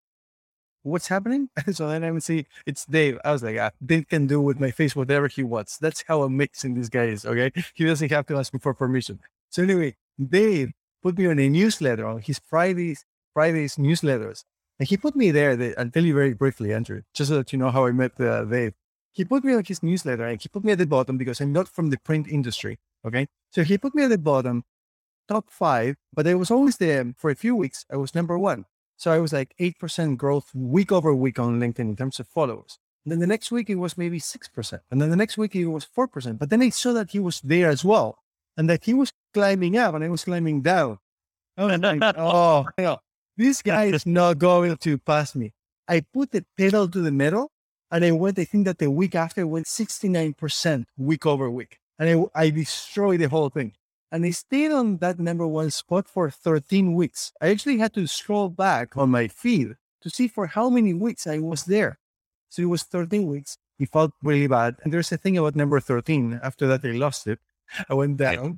what's happening? So then I would see it's Dave. I was like, ah, Dave can do with my face whatever he wants. That's how amazing this guy is. Okay. He doesn't have to ask me for permission. So anyway, Dave put me on a newsletter on his Fridays, Fridays newsletters. And he put me there. That, I'll tell you very briefly, Andrew, just so that you know how I met uh, Dave. He put me on his newsletter and he put me at the bottom because I'm not from the print industry. Okay. So he put me at the bottom, top five, but I was always there for a few weeks. I was number one. So I was like eight percent growth week over week on LinkedIn in terms of followers. And then the next week it was maybe six percent. And then the next week it was four percent. But then I saw that he was there as well and that he was climbing up and I was climbing down. I was like, oh, no, this guy is not going to pass me. I put the pedal to the metal and I went, I think that the week after went sixty-nine percent week over week. And I, I destroyed the whole thing. And I stayed on that number one spot for thirteen weeks. I actually had to scroll back on my feed to see for how many weeks I was there. So it was thirteen weeks. It felt really bad. And there's a thing about number thirteen. After that, I lost it. I went down.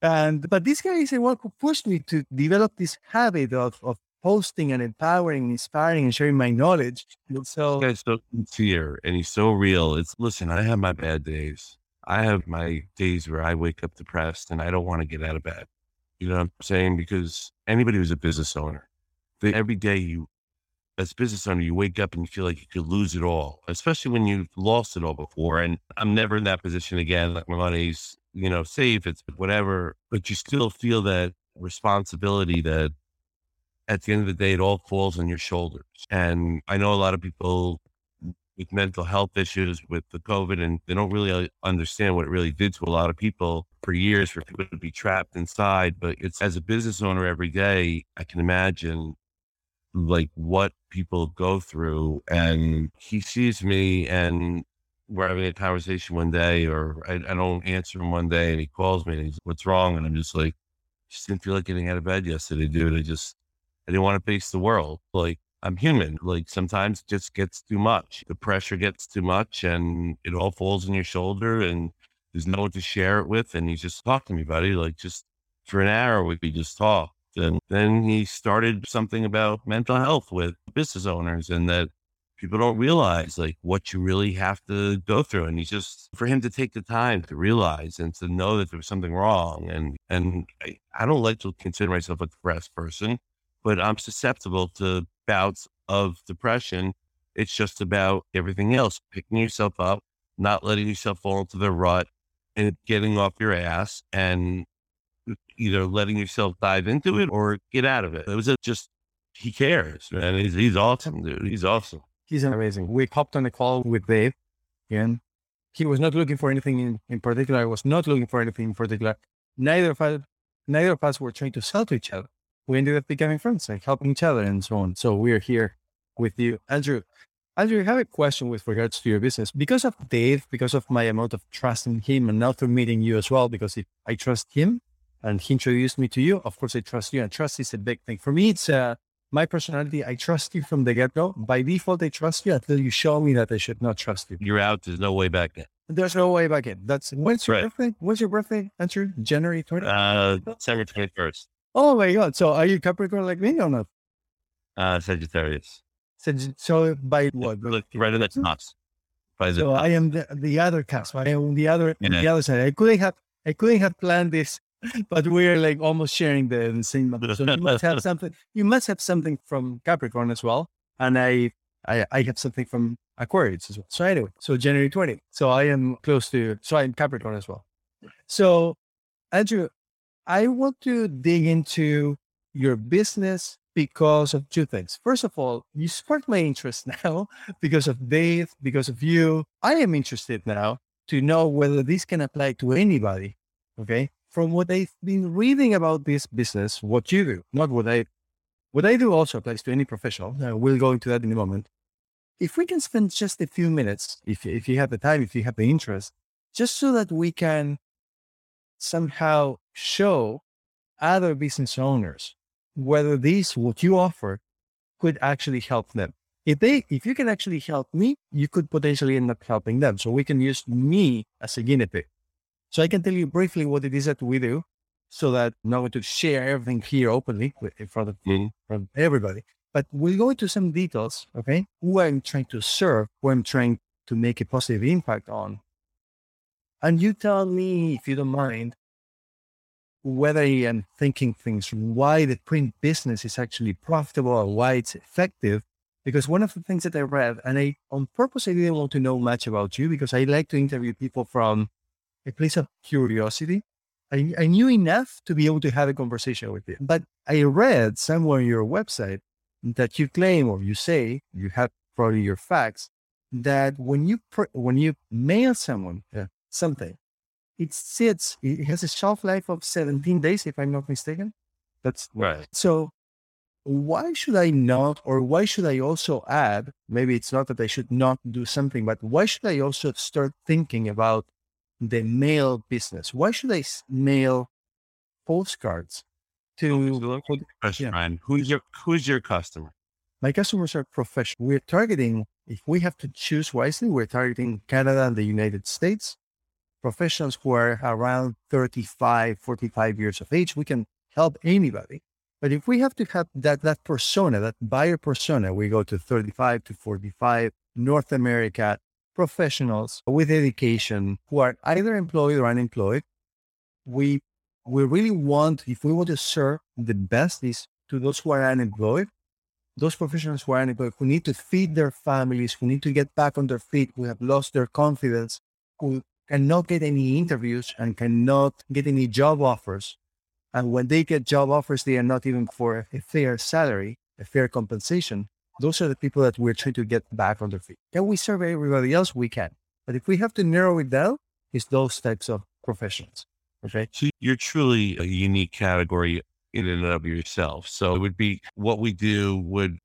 And, but this guy is the one who pushed me to develop this habit of, of posting and empowering and inspiring and sharing my knowledge. And so this guy's so sincere and he's so real. It's listen, I have my bad days. I have my days where I wake up depressed and I don't want to get out of bed. You know what I'm saying? Because anybody who's a business owner, they, every day you, as a business owner, you wake up and you feel like you could lose it all, especially when you've lost it all before. And I'm never in that position again. Like my money's, you know, safe, it's whatever, but you still feel that responsibility that at the end of the day, it all falls on your shoulders. And I know a lot of people with mental health issues with the COVID, and they don't really understand what it really did to a lot of people for years, for people to be trapped inside. But it's as a business owner every day, I can imagine like what people go through. And he sees me and we're having a conversation one day, or I, I don't answer him one day and he calls me and he's, what's wrong? And I'm just like, just didn't feel like getting out of bed yesterday, dude. I just, I didn't want to face the world. Like, I'm human. Like sometimes it just gets too much. The pressure gets too much and it all falls on your shoulder and there's no one to share it with. And he just talked to me, buddy, like just for an hour, we just talked. And then he started something about mental health with business owners and that people don't realize like what you really have to go through. And he's just for him to take the time to realize and to know that there was something wrong. And, and I, I don't like to consider myself a depressed person, but I'm susceptible to bouts of depression. It's just about everything else, picking yourself up, not letting yourself fall into the rut and getting off your ass and either letting yourself dive into it or get out of it. It was just, he cares, man. He's, he's awesome, dude. He's awesome. He's amazing. We hopped on a call with Dave and he was not looking for anything in, in particular. I was not looking for anything in particular. Neither of us, neither of us were trying to sell to each other. We ended up becoming friends and helping each other and so on. So we're here with you. Andrew, Andrew, I have a question with regards to your business. Because of Dave, because of my amount of trust in him and now through meeting you as well, because if I trust him and he introduced me to you, of course I trust you, and trust is a big thing. For me, it's uh, my personality. I trust you from the get-go. By default, I trust you until you show me that I should not trust you. You're out. There's no way back then. There's no way back in. That's when's your right. birthday? When's your birthday, Andrew? January twentieth? Uh, December twenty-first. Oh my God. So are you Capricorn like me or not? Uh, Sagittarius. Sag- so by what? Look, right in the top. By the so top. I am the, the other cusp. I am the other, you know. the other side. I couldn't have, I couldn't have planned this, but we're like almost sharing the, the same. Month. So you must have something, you must have something from Capricorn as well. And I, I, I have something from Aquarius as well. So anyway, so January twentieth. So I am close to, so I'm Capricorn as well. So Andrew, I want to dig into your business because of two things. First of all, you sparked my interest now because of Dave, because of you. I am interested now to know whether this can apply to anybody. Okay. From what I've been reading about this business, what you do, not what I, what I do also applies to any professional. Uh, we'll go into that in a moment. If we can spend just a few minutes, if if you have the time, if you have the interest, just so that we can somehow show other business owners whether this, what you offer, could actually help them. If they, if you can actually help me, you could potentially end up helping them. So we can use me as a guinea pig. So I can tell you briefly what it is that we do so that I'm not going to share everything here openly in front of mm-hmm. from everybody. But we'll go into some details, okay? Who I'm trying to serve, who I'm trying to make a positive impact on. And you tell me, if you don't mind, whether I am thinking things, why the print business is actually profitable or why it's effective. Because one of the things that I read, and I on purpose, I didn't want to know much about you because I like to interview people from a place of curiosity. I, I knew enough to be able to have a conversation with you. But I read somewhere on your website that you claim, or you say, you have probably your facts, that when you pr- when you mail someone yeah. something, it sits, it has a shelf life of seventeen days, if I'm not mistaken. That's right. So why should I not, or why should I also add, maybe it's not that I should not do something, but why should I also start thinking about the mail business? Why should I mail postcards? To question, yeah. Ryan, who's your who's your customer? My customers are professional. We're targeting, if we have to choose wisely, we're targeting Canada and the United States. Professionals who are around thirty-five, forty-five years of age. We can help anybody. But if we have to have that that persona, that buyer persona, we go to thirty-five to forty-five, North America, professionals with education who are either employed or unemployed. We We really want, if we want to serve the best, is to those who are unemployed, those professionals who are unemployed, who need to feed their families, who need to get back on their feet, who have lost their confidence, who cannot get any interviews and cannot get any job offers. And when they get job offers, they are not even for a fair salary, a fair compensation. Those are the people that we're trying to get back on their feet. Can we serve everybody else? We can. But if we have to narrow it down, it's those types of professionals. Okay. So you're truly a unique category in and of yourself. So it would be what we do would,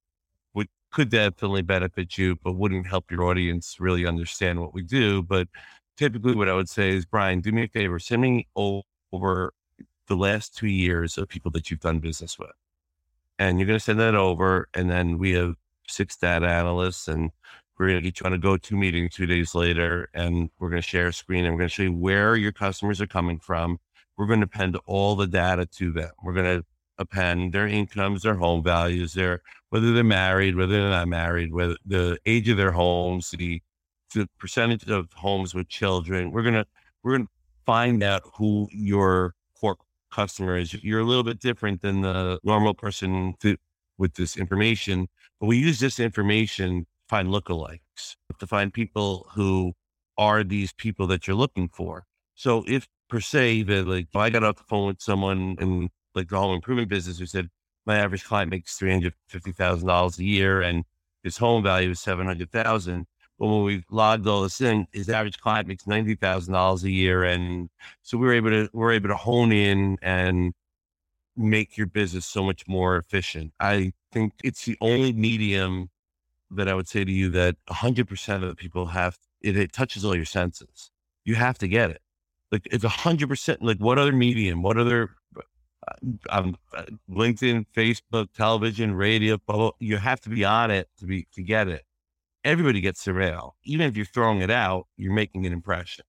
would, could definitely benefit you, but wouldn't help your audience really understand what we do. But typically what I would say is, Brian, do me a favor, send me over the last two years of people that you've done business with. And you're going to send that over. And then we have six data analysts and we're going to get you on a go-to meeting two days later, and we're going to share a screen and we're going to show you where your customers are coming from. We're going to append all the data to them. We're going to append their incomes, their home values, their, whether they're married, whether they're not married, whether the age of their homes, the, the percentage of homes with children. We're going to, we're going to find out who your core customer is. You're a little bit different than the normal person to, with this information, but we use this information find lookalikes, to find people who are these people that you're looking for. So if per se that like, if I got off the phone with someone in like the home improvement business who said, my average client makes three hundred fifty thousand dollars a year and his home value is seven hundred thousand. But when we logged all this in, his average client makes ninety thousand dollars a year. And so we were able to, we were able to hone in and make your business so much more efficient. I think it's the only medium that I would say to you that a hundred percent of the people have, it, it touches all your senses. You have to get it. Like it's a hundred percent, like what other medium, what other, um, LinkedIn, Facebook, television, radio, blah, blah, you have to be on it to be, to get it. everybody gets their mail. Even if you're throwing it out, you're making an impression.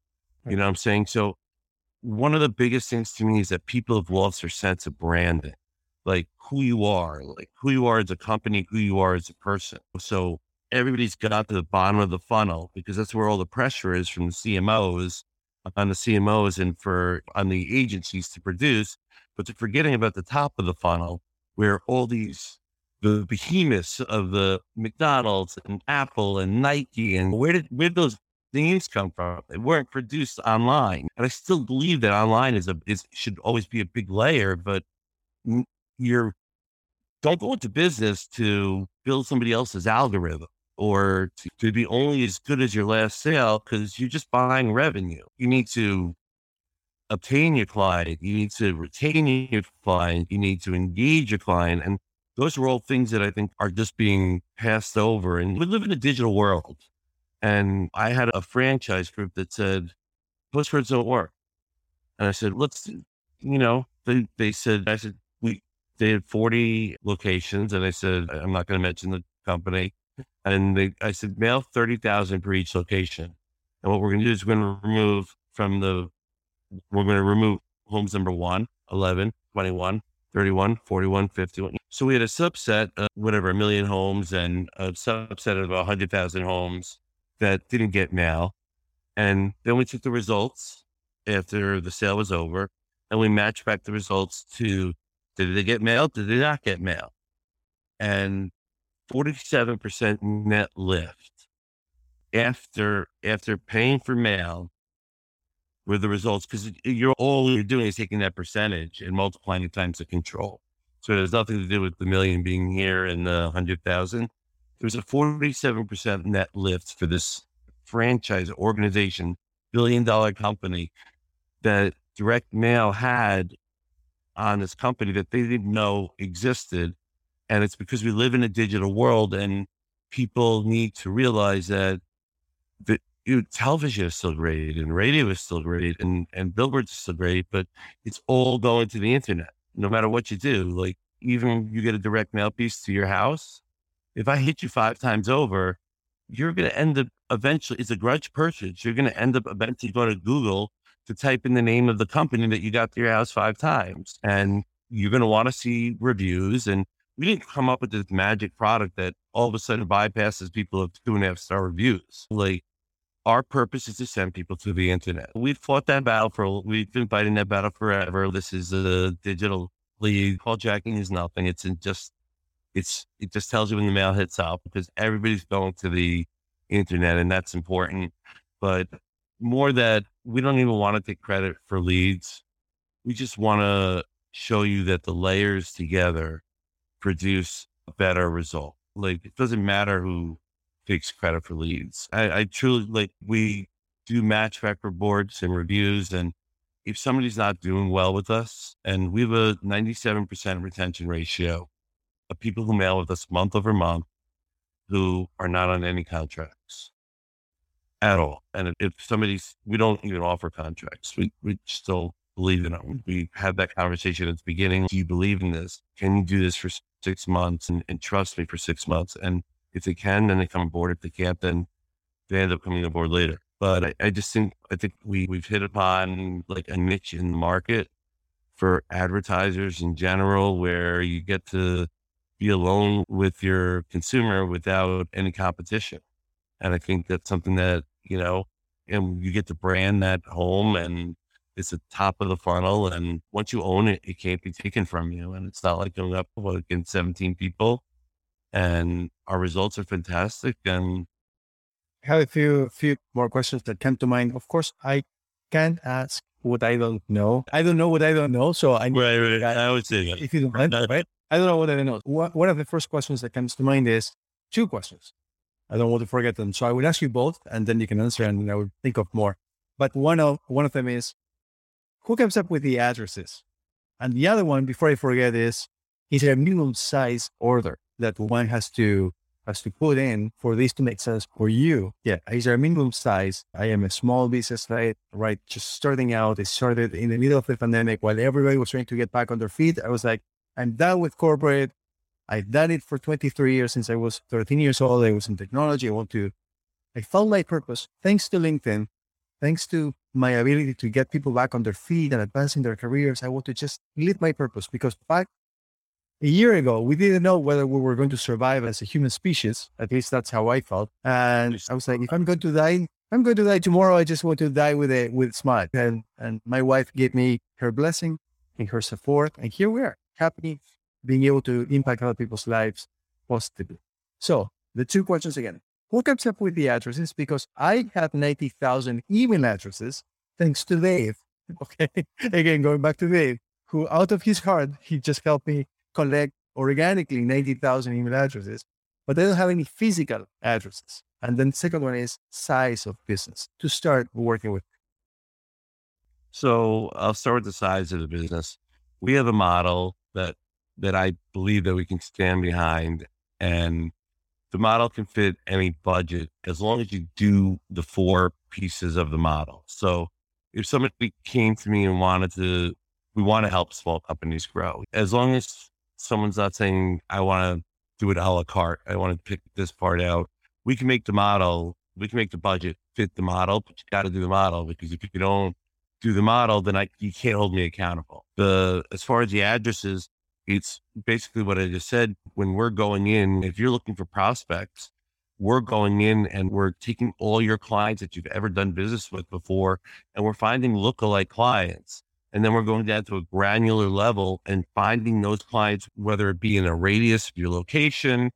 You know what I'm saying? So one of the biggest things to me is that people have lost their sense of branding, like who you are, like who you are as a company, who you are as a person. So everybody's got to the bottom of the funnel because that's where all the pressure is from the C M Os on the C M Os and for on the agencies to produce, but they're forgetting about the top of the funnel where all these, the behemoths of the McDonald's and Apple and Nike, and where did, where did those things come from? They weren't produced online. And I still believe that online is a, is should always be a big layer, but you're, don't go into business to build somebody else's algorithm or to, to be only as good as your last sale because you're just buying revenue. You need to obtain your client. You need to retain your client. You need to engage your client. And those are all things that I think are just being passed over. And we live in a digital world. And I had a franchise group that said, postcards don't work. And I said, let's, you know, they, they said, I said, we, they had forty locations. And I said, I'm not going to mention the company. And they, I said, mail thirty thousand for each location. And what we're going to do is we're going to remove from the, we're going to remove homes number one, eleven, twenty-one, thirty-one, forty-one, fifty-one. So we had a subset of whatever, a million homes and a subset of a hundred thousand homes that didn't get mail. And then we took the results after the sale was over and we matched back the results to, did they get mail? Did they not get mail? And forty-seven percent net lift after, after paying for mail were the results. Cause you're all you're doing is taking that percentage and multiplying it times the control. So there's nothing to do with the million being here and the hundred thousand. There was a forty-seven percent net lift for this franchise organization, billion dollar company that direct mail had on this company that they didn't know existed. And it's because we live in a digital world and people need to realize that the Dude, television is still great and radio is still great and, and billboards are still great, but it's all going to the internet, no matter what you do. Like even you get a direct mail piece to your house. If I hit you five times over, you're going to end up eventually, it's a grudge purchase. You're going to end up eventually going to Google to type in the name of the company that you got to your house five times. And you're going to want to see reviews. And we didn't come up with this magic product that all of a sudden bypasses people of two and a half star reviews. Like, our purpose is to send people to the internet. We've fought that battle for, we've been fighting that battle forever. This is a digital league. Call jacking is nothing. It's in just, it's, it just tells you when the mail hits out because everybody's going to the internet and that's important. But more that we don't even want to take credit for leads. We just want to show you that the layers together produce a better result. Like it doesn't matter who takes credit for leads. I, I truly like, we do match back reports and reviews. And if somebody's not doing well with us, and we have a ninety-seven percent retention ratio of people who mail with us month over month, who are not on any contracts at all. And if somebody's, we don't even offer contracts. We, we still believe in them. We had that conversation at the beginning. Do you believe in this? Can you do this for six months and, and trust me for six months? And if they can, then they come aboard. If they can't, then they end up coming aboard later. But I, I just think, I think we, we've hit upon like a niche in the market for advertisers in general, where you get to be alone with your consumer without any competition. And I think that's something that, you know, and you get to brand that home and it's the top of the funnel. And once you own it, it can't be taken from you. And it's not like going up against seventeen people. And our results are fantastic. And I have a few, few more questions that come to mind. Of course, I can't ask what I don't know. I don't know what I don't know. So I, right, right. I, I always say that. If you don't mind, right? I don't know what I don't know. What, one of the first questions that comes to mind is two questions. I don't want to forget them. So I will ask you both and then you can answer and then I will think of more. But one of, one of them is who comes up with the addresses? And the other one, before I forget, is, is there a minimum size order that one has to, has to put in for this to make sense for you? Yeah. Is there a minimum size? I am a small business, right? Right. Just starting out. It started in the middle of the pandemic while everybody was trying to get back on their feet. I was like, I'm done with corporate. I've done it for twenty-three years. Since I was thirteen years old, I was in technology. I want to, I found my purpose, thanks to LinkedIn, thanks to my ability to get people back on their feet and advancing their careers. I want to just live my purpose, because back a year ago, we didn't know whether we were going to survive as a human species. At least that's how I felt. And I was like, if I'm going to die, I'm going to die tomorrow. I just want to die with a, with smile. And, and my wife gave me her blessing and her support. And here we are, happy, being able to impact other people's lives positively. So the two questions again. Who comes up with the addresses? Because I have ninety thousand email addresses, thanks to Dave. Okay. Again, going back to Dave, who out of his heart, he just helped me collect organically ninety thousand email addresses, but they don't have any physical addresses. And then the second one is size of business to start working with. So I'll start with the size of the business. We have a model that, that I believe that we can stand behind, and the model can fit any budget as long as you do the four pieces of the model. So if somebody came to me and wanted to, we want to help small companies grow. As long as someone's not saying, I want to do it a la carte, I want to pick this part out, we can make the model, we can make the budget fit the model, but you got to do the model, because if you don't do the model, then I, you can't hold me accountable. The, as far as the addresses, it's basically what I just said. When we're going in, if you're looking for prospects, we're going in and we're taking all your clients that you've ever done business with before, and we're finding lookalike clients. And then we're going down to a granular level and finding those clients, whether it be in a radius of your location,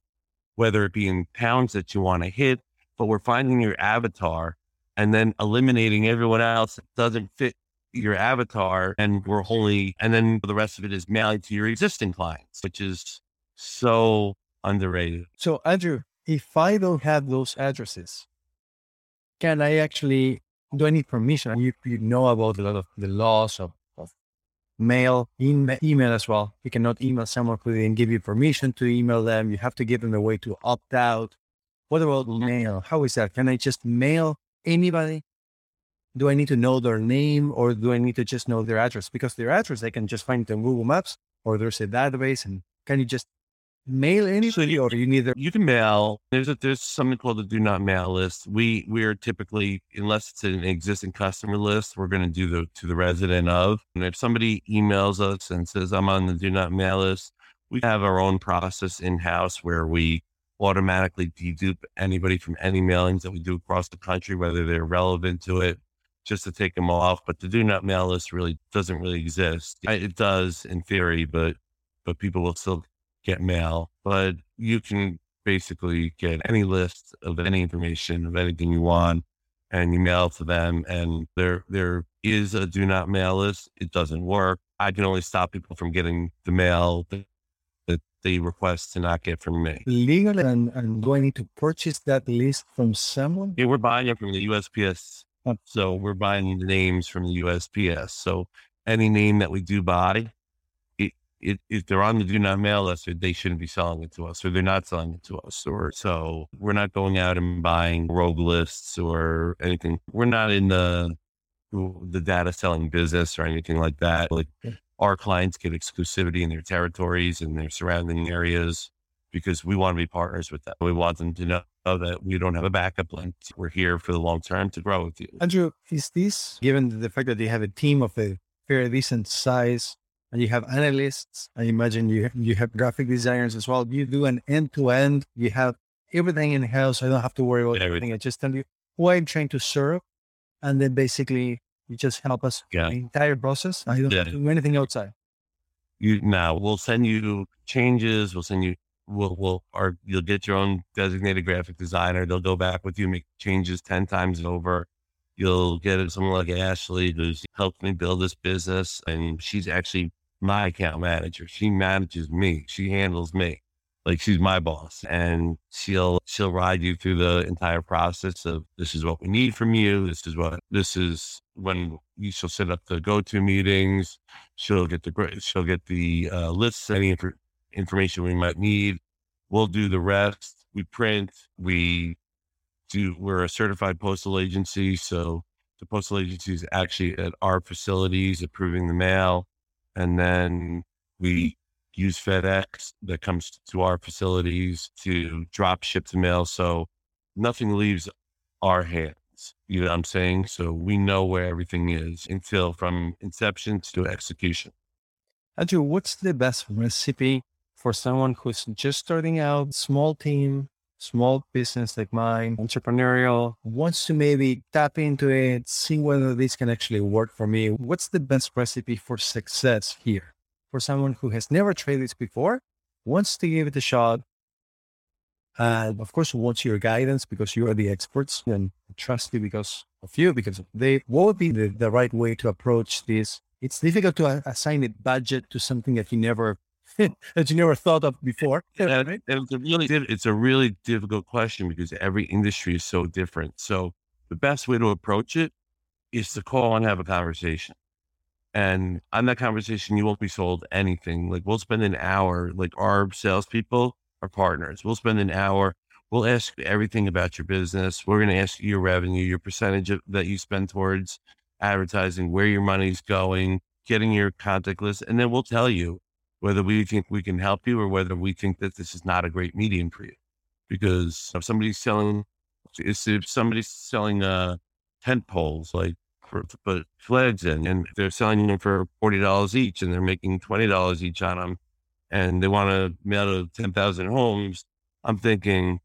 whether it be in towns that you want to hit, but we're finding your avatar and then eliminating everyone else that doesn't fit your avatar, and we're wholly, and then the rest of it is mailed to your existing clients, which is so underrated. So Andrew, if I don't have those addresses, can I actually, do I need permission? You, you know about a lot of the laws of, of mail, in, email as well. You cannot email someone who didn't give you permission to email them. You have to give them a way to opt out. What about mail? How is that? Can I just mail anybody? Do I need to know their name, or do I need to just know their address? Because their address, I can just find it on Google Maps, or there's a database. And can you just mail anybody, so or you need their- You can mail. There's a, there's something called the do not mail list. We we are typically, unless it's an existing customer list, we're going to do the to the resident of. And if somebody emails us and says, I'm on the do not mail list, we have our own process in-house where we automatically dedupe anybody from any mailings that we do across the country, whether they're relevant to it, just to take them off. But the do not mail list really doesn't really exist. It does in theory, but, but people will still get mail. But you can basically get any list of any information of anything you want, and you mail to them. And there, there is a do not mail list. It doesn't work. I can only stop people from getting the mail that, that they request to not get from me. Legally, and, and do I need to purchase that list from someone? Yeah, we're buying it from the U S P S. So we're buying the names from the U S P S. So any name that we do buy, it, it, if they're on the do not mail list, they shouldn't be selling it to us, or they're not selling it to us. Or so we're not going out and buying rogue lists or anything. We're not in the, the data selling business or anything like that. Like our clients get exclusivity in their territories and their surrounding areas, because we want to be partners with them. We want them to know that we don't have a backup plan. We're here for the long term to grow with you. Andrew, is this, given the fact that you have a team of a fairly decent size and you have analysts, I imagine you you have graphic designers as well. You do an end-to-end, you have everything in-house. I don't have to worry about everything. everything. I just tell you who I'm trying to serve. And then basically you just help us yeah. the entire process. I don't yeah. have to do anything outside. You now we'll send you changes. We'll send you We'll, we'll, or you'll get your own designated graphic designer. They'll go back with you, make changes ten times over. You'll get someone like Ashley, who's helped me build this business. And she's actually my account manager. She manages me. She handles me. Like she's my boss, and she'll, she'll ride you through the entire process of this is what we need from you. This is what, this is when you she'll set up the go-to meetings. She'll get the, she'll get the uh, lists, any information. information we might need. We'll do the rest. We print, we do, we're a certified postal agency. So the postal agency is actually at our facilities approving the mail. And then we use FedEx that comes to our facilities to drop ship the mail. So nothing leaves our hands. You know what I'm saying? So we know where everything is until from inception to execution. Andrew, what's the best recipe for someone who's just starting out, small team, small business like mine, entrepreneurial, wants to maybe tap into it, see whether this can actually work for me? What's the best recipe for success here for someone who has never traded this before, wants to give it a shot? And uh, of course, what's your guidance, because you are the experts and trust you because of you, because they, what would be the, the right way to approach this? It's difficult to assign a budget to something that you never, that you never thought of before. And, right? and it's, a really, it's a really difficult question because every industry is so different. So the best way to approach it is to call and have a conversation. And on that conversation, you won't be sold anything. Like we'll spend an hour, like our salespeople, our partners. We'll spend an hour. We'll ask everything about your business. We're going to ask you your revenue, your percentage of, that you spend towards advertising, where your money's going, getting your contact list. And then we'll tell you whether we think we can help you or whether we think that this is not a great medium for you. Because if somebody's selling, if somebody's selling uh, tent poles, like for, to put flags in, and they're selling them for forty dollars each and they're making twenty dollars each on them, and they want to mail to ten thousand homes, I'm thinking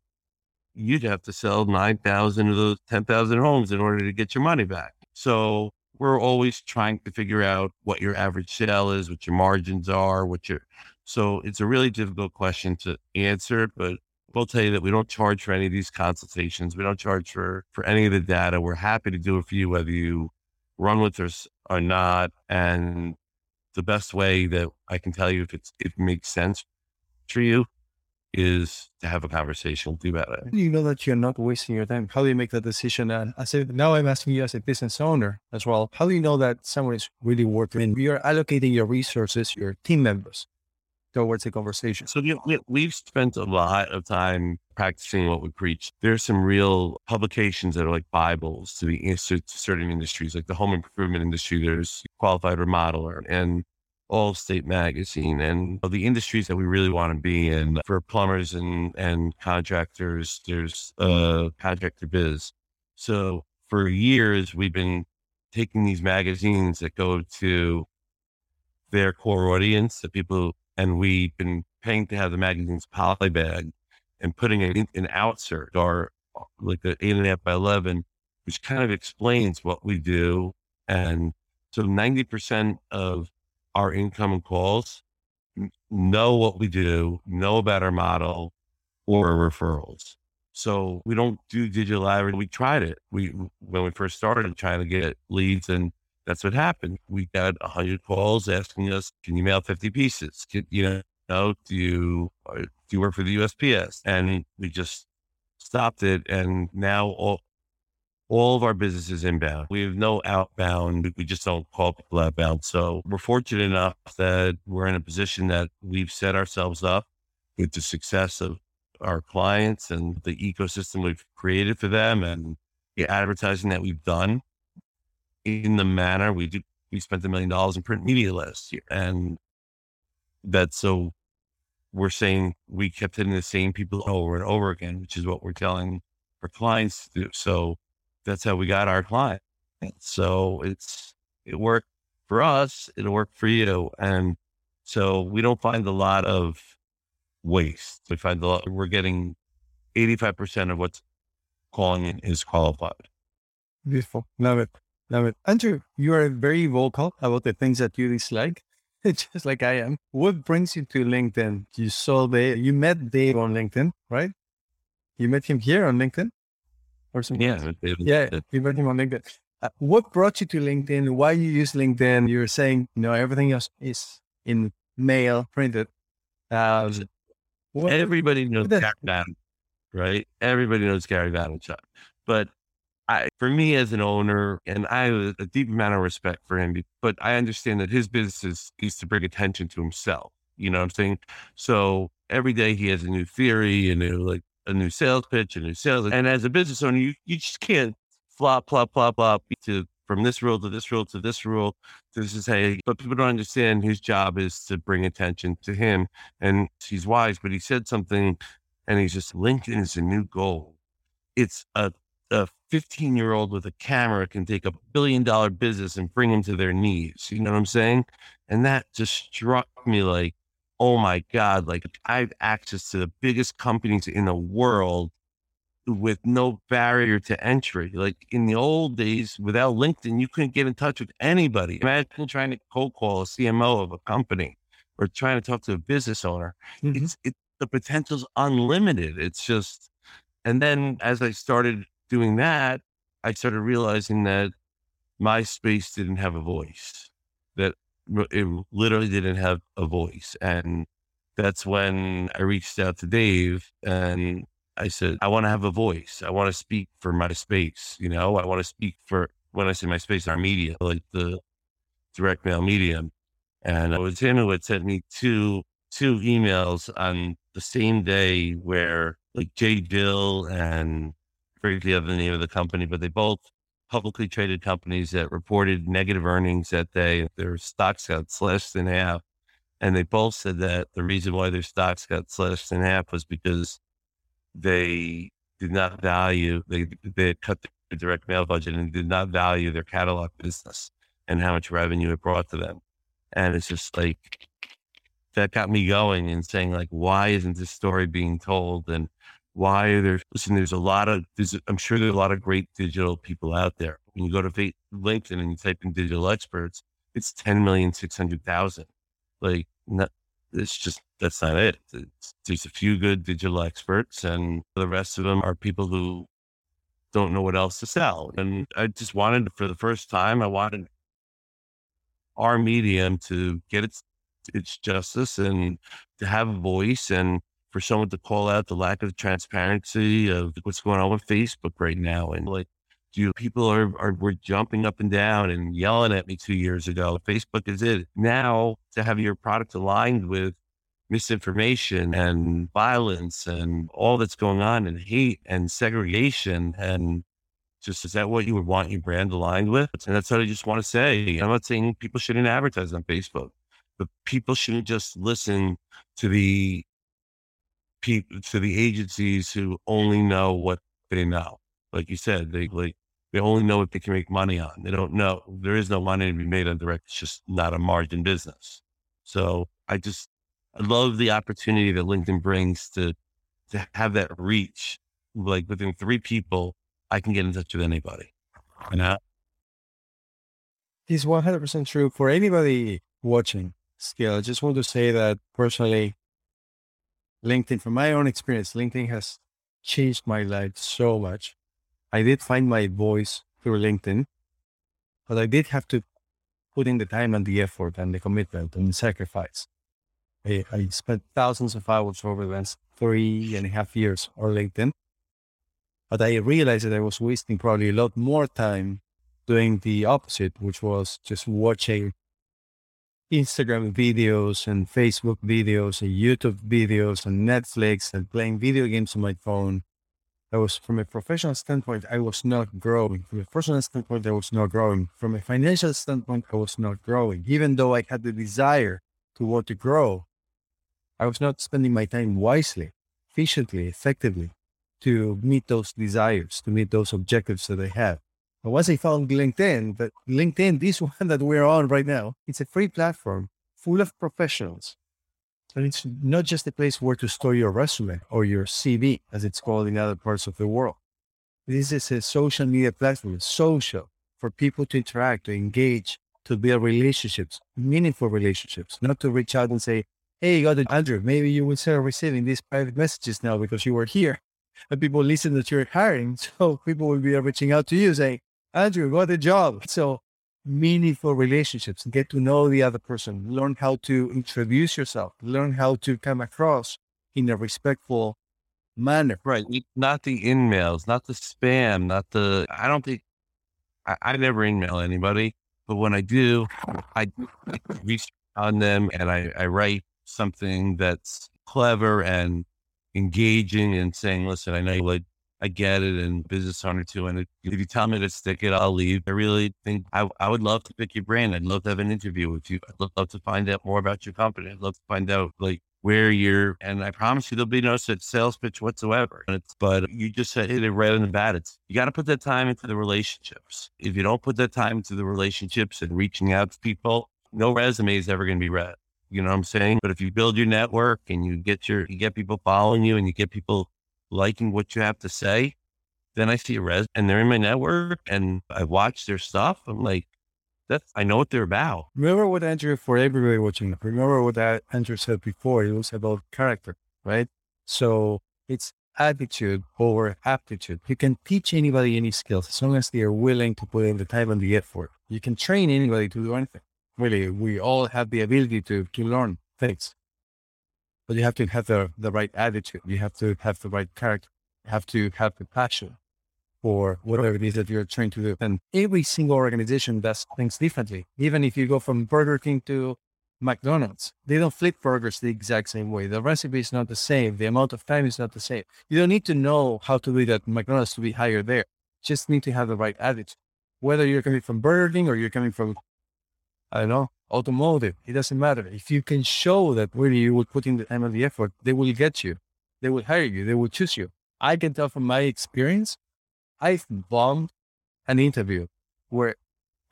you'd have to sell nine thousand of those ten thousand homes in order to get your money back. So we're always trying to figure out what your average sale is, what your margins are, what your, so it's a really difficult question to answer, but we'll tell you that we don't charge for any of these consultations. We don't charge for, for any of the data. We're happy to do it for you, whether you run with us or not. And the best way that I can tell you if it's, if it makes sense for you is to have a conversation with you about it. You know that you're not wasting your time. How do you make that decision? And I said, now I'm asking you as a business owner as well, how do you know that someone is really worth it? And you're allocating your resources, your team members towards the conversation. So you know, we've spent a lot of time practicing what we preach. There's some real publications that are like Bibles to the to certain industries, like the home improvement industry. There's Qualified Remodeler and Allstate Magazine, and the industries that we really want to be in. For plumbers and, and contractors, there's uh, Contractor Biz. So for years, we've been taking these magazines that go to their core audience, the people who, and we've been paying to have the magazine's poly bag and putting an, an outsert or like an eight and a half by eleven, which kind of explains what we do. And so ninety percent of our incoming calls know what we do, know about our model or our referrals. So we don't do digital advertising. We tried it. We, when we first started trying to get leads, and that's what happened. We got a hundred calls asking us, can you mail fifty pieces? Can, you know, no, do you, do you work for the U S P S? And we just stopped it. And now all, all of our business is inbound. We have no outbound. We just don't call people outbound. So we're fortunate enough that we're in a position that we've set ourselves up with the success of our clients and the ecosystem we've created for them and the advertising that we've done. In the manner we do, we spent a million dollars in print media last year. And that's, so we're saying we kept hitting the same people over and over again, which is what we're telling our clients to do. So that's how we got our client. So it's, it worked for us. It'll work for you. And so we don't find a lot of waste. We find a lot, we're getting eighty-five percent of what's calling in is qualified. Beautiful. Love it. Now, Andrew, you are very vocal about the things that you dislike, just like I am. What brings you to LinkedIn? You saw Dave, you met Dave on LinkedIn, right? You met him here on LinkedIn or something? Yeah, yeah, you met him on LinkedIn. Uh, what brought you to LinkedIn? Why you use LinkedIn? You were saying, you know, everything else is in mail, printed. Uh, what, Everybody knows Gary Vaynerchuk, right? Everybody knows Gary Vaynerchuk, but I, for me as an owner, and I have a deep amount of respect for him, but I understand that his business is, is to bring attention to himself. You know what I'm saying? So every day he has a new theory, a new, like a new sales pitch, a new sales. And as a business owner, you, you just can't flop, flop, flop, flop to from this rule to this rule to this rule to this is hey, but people don't understand his job is to bring attention to him, and he's wise, but he said something and he's just, LinkedIn is a new gold. It's a, a fifteen year old with a camera can take a billion dollar business and bring him to their knees. You know what I'm saying? And that just struck me like, oh my God, like I have access to the biggest companies in the world with no barrier to entry. Like in the old days, without LinkedIn, you couldn't get in touch with anybody. Imagine trying to cold call a C M O of a company or trying to talk to a business owner. Mm-hmm. It's it, the potential's unlimited. It's just, and then as I started doing that, I started realizing that MySpace didn't have a voice, that it literally didn't have a voice. And that's when I reached out to Dave and I said, I want to have a voice. I want to speak for MySpace. You know, I want to speak for, when I say MySpace, our media, like the direct mail media. And it was him who had sent me two, two emails on the same day where like Jay Dill and I forget the other name of the company, but they both publicly traded companies that reported negative earnings that day. Their stocks got slashed in half. And they both said that the reason why their stocks got slashed in half was because they did not value, they, they cut the direct mail budget and did not value their catalog business and how much revenue it brought to them. And it's just like, that got me going and saying like, why isn't this story being told? And why are there, listen, there's a lot of, there's, I'm sure there's a lot of great digital people out there. When you go to LinkedIn and you type in digital experts, it's ten million six hundred thousand. Like, not, it's just, that's not it. It's, there's a few good digital experts and the rest of them are people who don't know what else to sell. And I just wanted, for the first time, I wanted our medium to get its, its justice and to have a voice and for someone to call out the lack of transparency of what's going on with Facebook right now. And like, you people are, are, were jumping up and down and yelling at me two years ago. Facebook is it. Now to have your product aligned with misinformation and violence and all that's going on and hate and segregation. And just, is that what you would want your brand aligned with? And that's what I just want to say. I'm not saying people shouldn't advertise on Facebook, but people shouldn't just listen to the people, to the agencies who only know what they know. Like you said, they like, they only know what they can make money on. They don't know. There is no money to be made on direct. It's just not a margin business. So I just, I love the opportunity that LinkedIn brings to, to have that reach. Like within three people, I can get in touch with anybody. You know? It's one hundred percent true for anybody watching still. I just want to say that personally, LinkedIn, from my own experience, LinkedIn has changed my life so much. I did find my voice through LinkedIn, but I did have to put in the time and the effort and the commitment and the sacrifice. I, I spent thousands of hours over the last three and a half years on LinkedIn, but I realized that I was wasting probably a lot more time doing the opposite, which was just watching Instagram videos and Facebook videos and YouTube videos and Netflix and playing video games on my phone. I was, from a professional standpoint, I was not growing. From a personal standpoint, I was not growing. From a financial standpoint, I was not growing. Even though I had the desire to want to grow, I was not spending my time wisely, efficiently, effectively to meet those desires, to meet those objectives that I have. But once I found LinkedIn, that LinkedIn, this one that we're on right now, it's a free platform full of professionals. And it's not just a place where to store your resume or your C V, as it's called in other parts of the world. This is a social media platform. It's social for people to interact, to engage, to build relationships, meaningful relationships, not to reach out and say, hey, you got it, Andrew, maybe you will start receiving these private messages now because you were here and people listen that you're hiring. So people will be reaching out to you saying, Andrew, got a job. So meaningful relationships, get to know the other person, learn how to introduce yourself, learn how to come across in a respectful manner. Right. Not the in-mails, not the spam, not the, I don't think, I, I never in-mail anybody, but when I do, I research on them and I, I write something that's clever and engaging and saying, listen, I know you like I get it, and business owner too. And if you tell me to stick it, I'll leave. I really think I, I would love to pick your brain. I'd love to have an interview with you. I'd love, love to find out more about your company. I'd love to find out like where you're, and I promise you there'll be no such sales pitch whatsoever. And it's, but you just hit it right on the bat. It's, you got to put that time into the relationships. If you don't put that time into the relationships and reaching out to people, no resume is ever going to be read. You know what I'm saying? But if you build your network and you get your, you get people following you and you get people liking what you have to say, then I see a res and they're in my network and I watch their stuff. I'm like, that's, I know what they're about. Remember what Andrew, for everybody watching, remember what Andrew said before, it was about character, right? So it's attitude over aptitude. You can teach anybody any skills as long as they are willing to put in the time and the effort. You can train anybody to do anything. Really, we all have the ability to, to learn things. But you have to have the, the right attitude. You have to have the right character. You have to have the passion for whatever it is that you're trying to do. And every single organization does things differently. Even if you go from Burger King to McDonald's, they don't flip burgers the exact same way. The recipe is not the same. The amount of time is not the same. You don't need to know how to do that at McDonald's to be higher there. Just need to have the right attitude. Whether you're coming from Burger King or you're coming from, I don't know, automotive, it doesn't matter. If you can show that really you will put in the time and the effort, they will get you. They will hire you. They will choose you. I can tell from my experience, I've bombed an interview where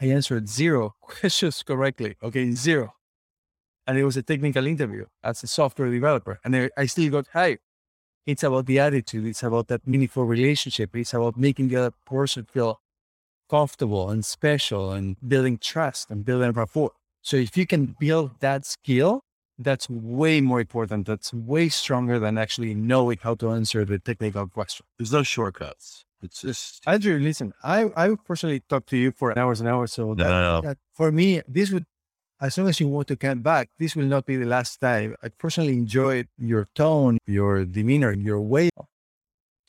I answered zero questions correctly. Okay, zero. And it was a technical interview as a software developer. And I, I still got hired. It's about the attitude. It's about that meaningful relationship. It's about making the other person feel comfortable and special and building trust and building rapport. So if you can build that skill, that's way more important. That's way stronger than actually knowing how to answer the technical question. There's no shortcuts. It's just... Andrew, listen, I, I would personally talk to you for hours and hours. So no, that, no, no. That for me, this would, as long as you want to come back, this will not be the last time. I personally enjoyed your tone, your demeanor, your way of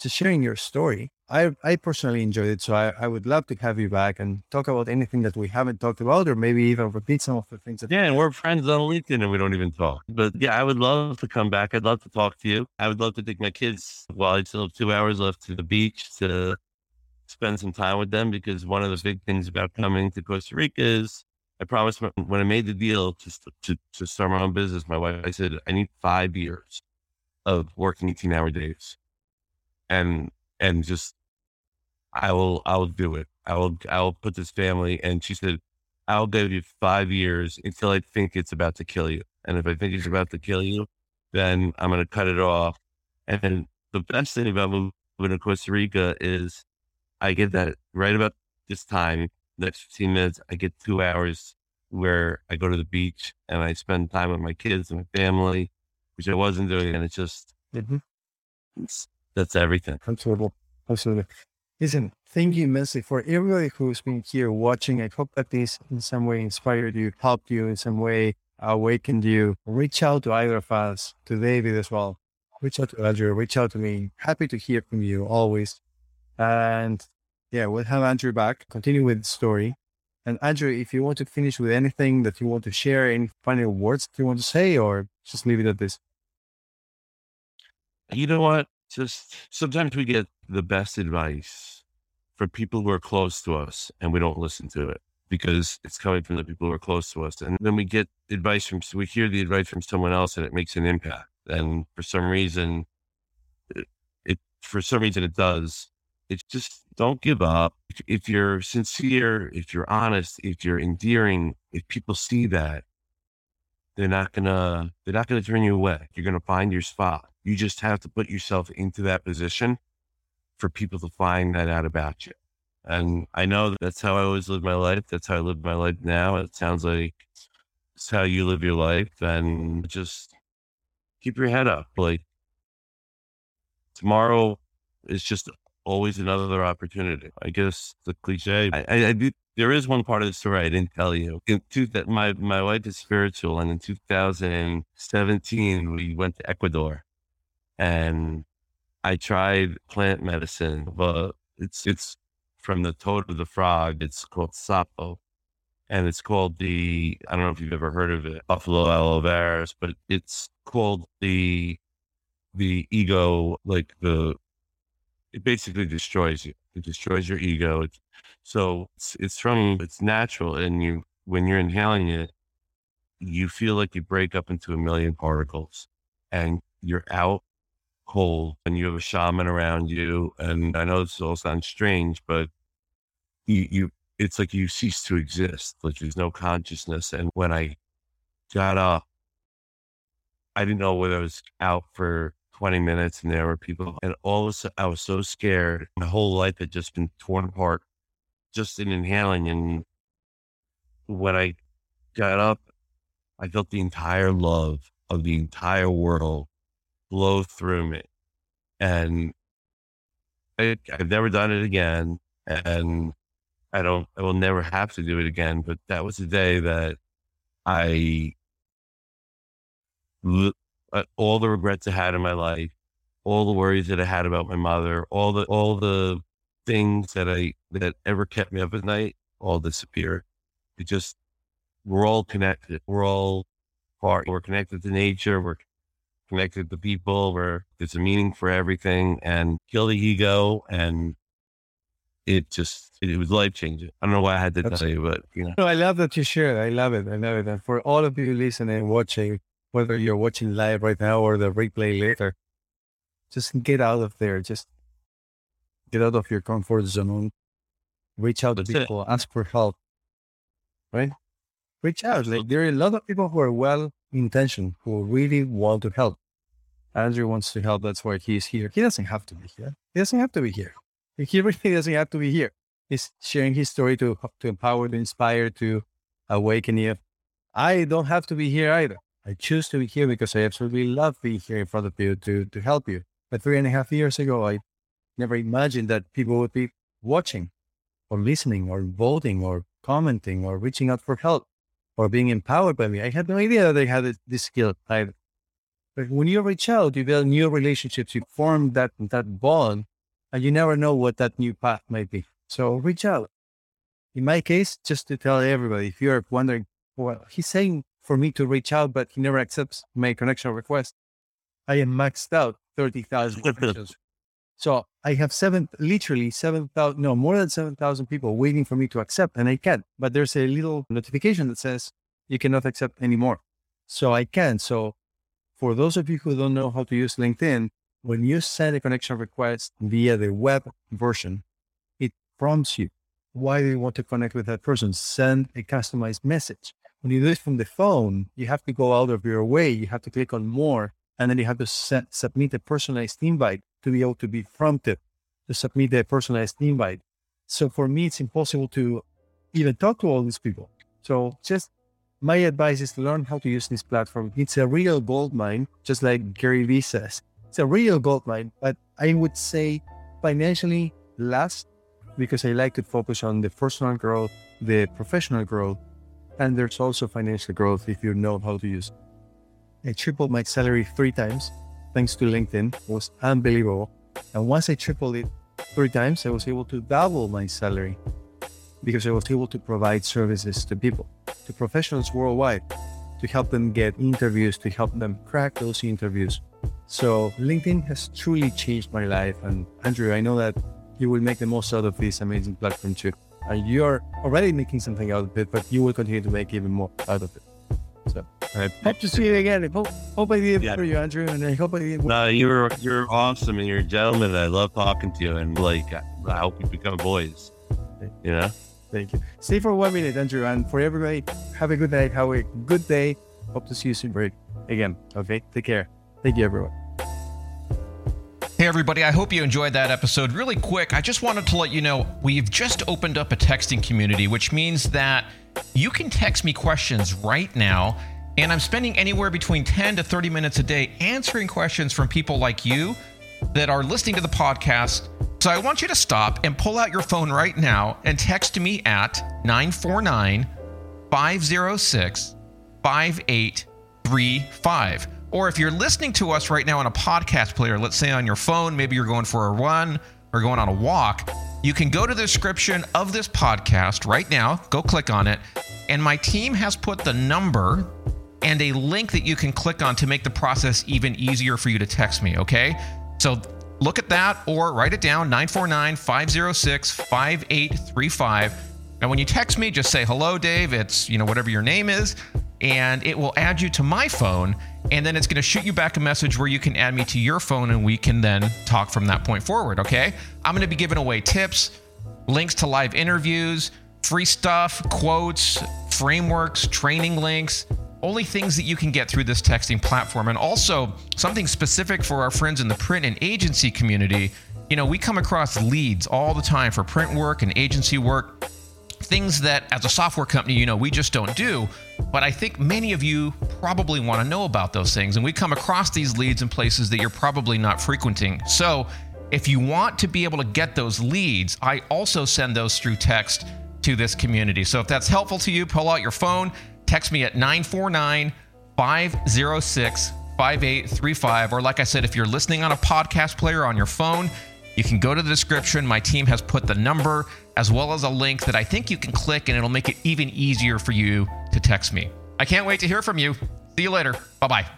just sharing your story. I, I personally enjoyed it. So I, I would love to have you back and talk about anything that we haven't talked about, or maybe even repeat some of the things. That- yeah. And we're friends on LinkedIn and we don't even talk, but yeah, I would love to come back. I'd love to talk to you. I would love to take my kids while I still have two hours left to the beach to spend some time with them, because one of the big things about coming to Costa Rica is I promised when I made the deal to, to, to start my own business, my wife, I said, I need five years of working eighteen hour days and, and just, I will, I will do it. I will, I will put this family. And she said, I'll give you five years until I think it's about to kill you. And if I think it's about to kill you, then I'm going to cut it off. And the best thing about moving to Costa Rica is I get that right about this time, next fifteen minutes, I get two hours where I go to the beach and I spend time with my kids and my family, which I wasn't doing. And it's just, mm-hmm. it's, that's everything. Absolutely. Absolutely. Listen, thank you immensely for everybody who's been here watching. I hope that this in some way inspired you, helped you in some way, awakened you. Reach out to either of us, to David as well. Reach out to Andrew, reach out to me. Happy to hear from you always. And yeah, we'll have Andrew back, continue with the story. And Andrew, if you want to finish with anything that you want to share, any final words that you want to say, or just leave it at this. You know what? Just sometimes we get the best advice from people who are close to us and we don't listen to it because it's coming from the people who are close to us. And then we get advice from, we hear the advice from someone else and it makes an impact. And for some reason, it, it for some reason it does. It's just don't give up. If you're sincere, if you're honest, if you're endearing, if people see that, they're not gonna, they're not going to turn you away. You're going to find your spot. You just have to put yourself into that position for people to find that out about you. And I know that that's how I always live my life. That's how I live my life now. It sounds like it's how you live your life, and just keep your head up. Like tomorrow is just always another opportunity. I guess the cliche, I, I, I do. There is one part of the story I didn't tell you. In two, that my, my wife is spiritual. And in two thousand seventeen, we went to Ecuador. And I tried plant medicine, but it's, it's from the toad of the frog. It's called sapo, and it's called the, I don't know if you've ever heard of it, buffalo aloe vera, but it's called the, the ego, like the it basically destroys you. It destroys your ego. It's, so it's, it's from, it's natural. And you, when you're inhaling it, you feel like you break up into a million particles and you're out cold and you have a shaman around you. And I know this all sounds strange, but you, you, it's like you cease to exist. Like there's no consciousness. And when I got up, I didn't know whether I was out for twenty minutes and there were people, and all of a sudden I was so scared. My whole life had just been torn apart just in inhaling. And when I got up, I felt the entire love of the entire world blow through me. And I, I've never done it again. And I don't, I will never have to do it again. But that was the day that I, all the regrets I had in my life, all the worries that I had about my mother, all the, all the things that I, that ever kept me up at night, all disappeared. It just, we're all connected. We're all part. We're connected to nature. We're connected to people. We're, there's a meaning for everything. And kill the ego. And it just, it, it was life changing. I don't know why I had to Absolutely. tell you, but you know. No, I love that you shared. I love it. I love it. And for all of you listening and watching, whether you're watching live right now or the replay later, just get out of there. Just get out of your comfort zone. Reach out That's to people. It. Ask for help. Right? Reach out. Like, there are a lot of people who are well-intentioned, who really want to help. Andrew wants to help. That's why he's here. He doesn't have to be here. He doesn't have to be here. He really doesn't have to be here. He's sharing his story to, to empower, to inspire, to awaken you. I don't have to be here either. I choose to be here because I absolutely love being here in front of you to, to help you. But three and a half years ago, I never imagined that people would be watching or listening or voting or commenting or reaching out for help, or being empowered by me. I had no idea that they had this skill. I, but when you reach out, you build new relationships, you form that, that bond, and you never know what that new path might be. So reach out. In my case, just to tell everybody, if you're wondering, well, he's saying for me to reach out, but he never accepts my connection request. I am maxed out thirty thousand connections. So I have seven, literally seven thousand, no, more than seven thousand people waiting for me to accept, and I can't, but there's a little notification that says you cannot accept anymore. So I can. So for those of you who don't know how to use LinkedIn, when you send a connection request via the web version, it prompts you why do you want to connect with that person? Send a customized message. When you do it from the phone, you have to go out of your way. You have to click on more, and then you have to set, submit a personalized invite to be able to be prompted to submit a personalized invite. So for me, it's impossible to even talk to all these people. So just my advice is to learn how to use this platform. It's a real goldmine, just like Gary Vee says, it's a real goldmine, but I would say financially last, because I like to focus on the personal growth, the professional growth, and there's also financial growth if you know how to use it. I tripled my salary three times. Thanks to LinkedIn, it was unbelievable. And once I tripled it three times, I was able to double my salary because I was able to provide services to people, to professionals worldwide, to help them get interviews, to help them crack those interviews. So LinkedIn has truly changed my life. And Andrew, I know that you will make the most out of this amazing platform too. And you're already making something out of it, but you will continue to make even more out of it. So I hope to see you again. I hope, hope I did yeah. for you, Andrew, and I hope I did. No, you're you're awesome, and you're a gentleman. I love talking to you, and like I, I hope you become boys. You know. Thank you. Stay for one minute, Andrew, and for everybody, have a good night. Have a good day. Hope to see you soon, Rick. Again, okay. Take care. Thank you, everyone. Hey, everybody. I hope you enjoyed that episode. Really quick, I just wanted to let you know, we've just opened up a texting community, which means that you can text me questions right now, and I'm spending anywhere between ten to thirty minutes a day answering questions from people like you that are listening to the podcast. So I want you to stop and pull out your phone right now and text me at nine four nine, five oh six, five eight three five. Or if you're listening to us right now on a podcast player, let's say on your phone, maybe you're going for a run or going on a walk, you can go to the description of this podcast right now, go click on it, and my team has put the number and a link that you can click on to make the process even easier for you to text me, okay? So Look at that or write it down, nine four nine, five oh six, five eight three five. And when you text me, just say, hello, Dave, it's, you know, whatever your name is, and it will add you to my phone. And then it's going to shoot you back a message where you can add me to your phone, and we can then talk from that point forward. Okay. I'm going to be giving away tips, links to live interviews, free stuff, quotes, frameworks, training links, only things that you can get through this texting platform. And also something specific for our friends in the print and agency community. You know, we come across leads all the time for print work and agency work, things that as a software company, you know, we just don't do. But I think many of you probably want to know about those things. And we come across these leads in places that you're probably not frequenting. So if you want to be able to get those leads, I also send those through text to this community. So if that's helpful to you, pull out your phone, text me at nine four nine, five oh six, five eight three five. Or like I said, if you're listening on a podcast player on your phone, you can go to the description. My team has put the number as well as a link that I think you can click, and it'll make it even easier for you to text me. I can't wait to hear from you. See you later. Bye-bye.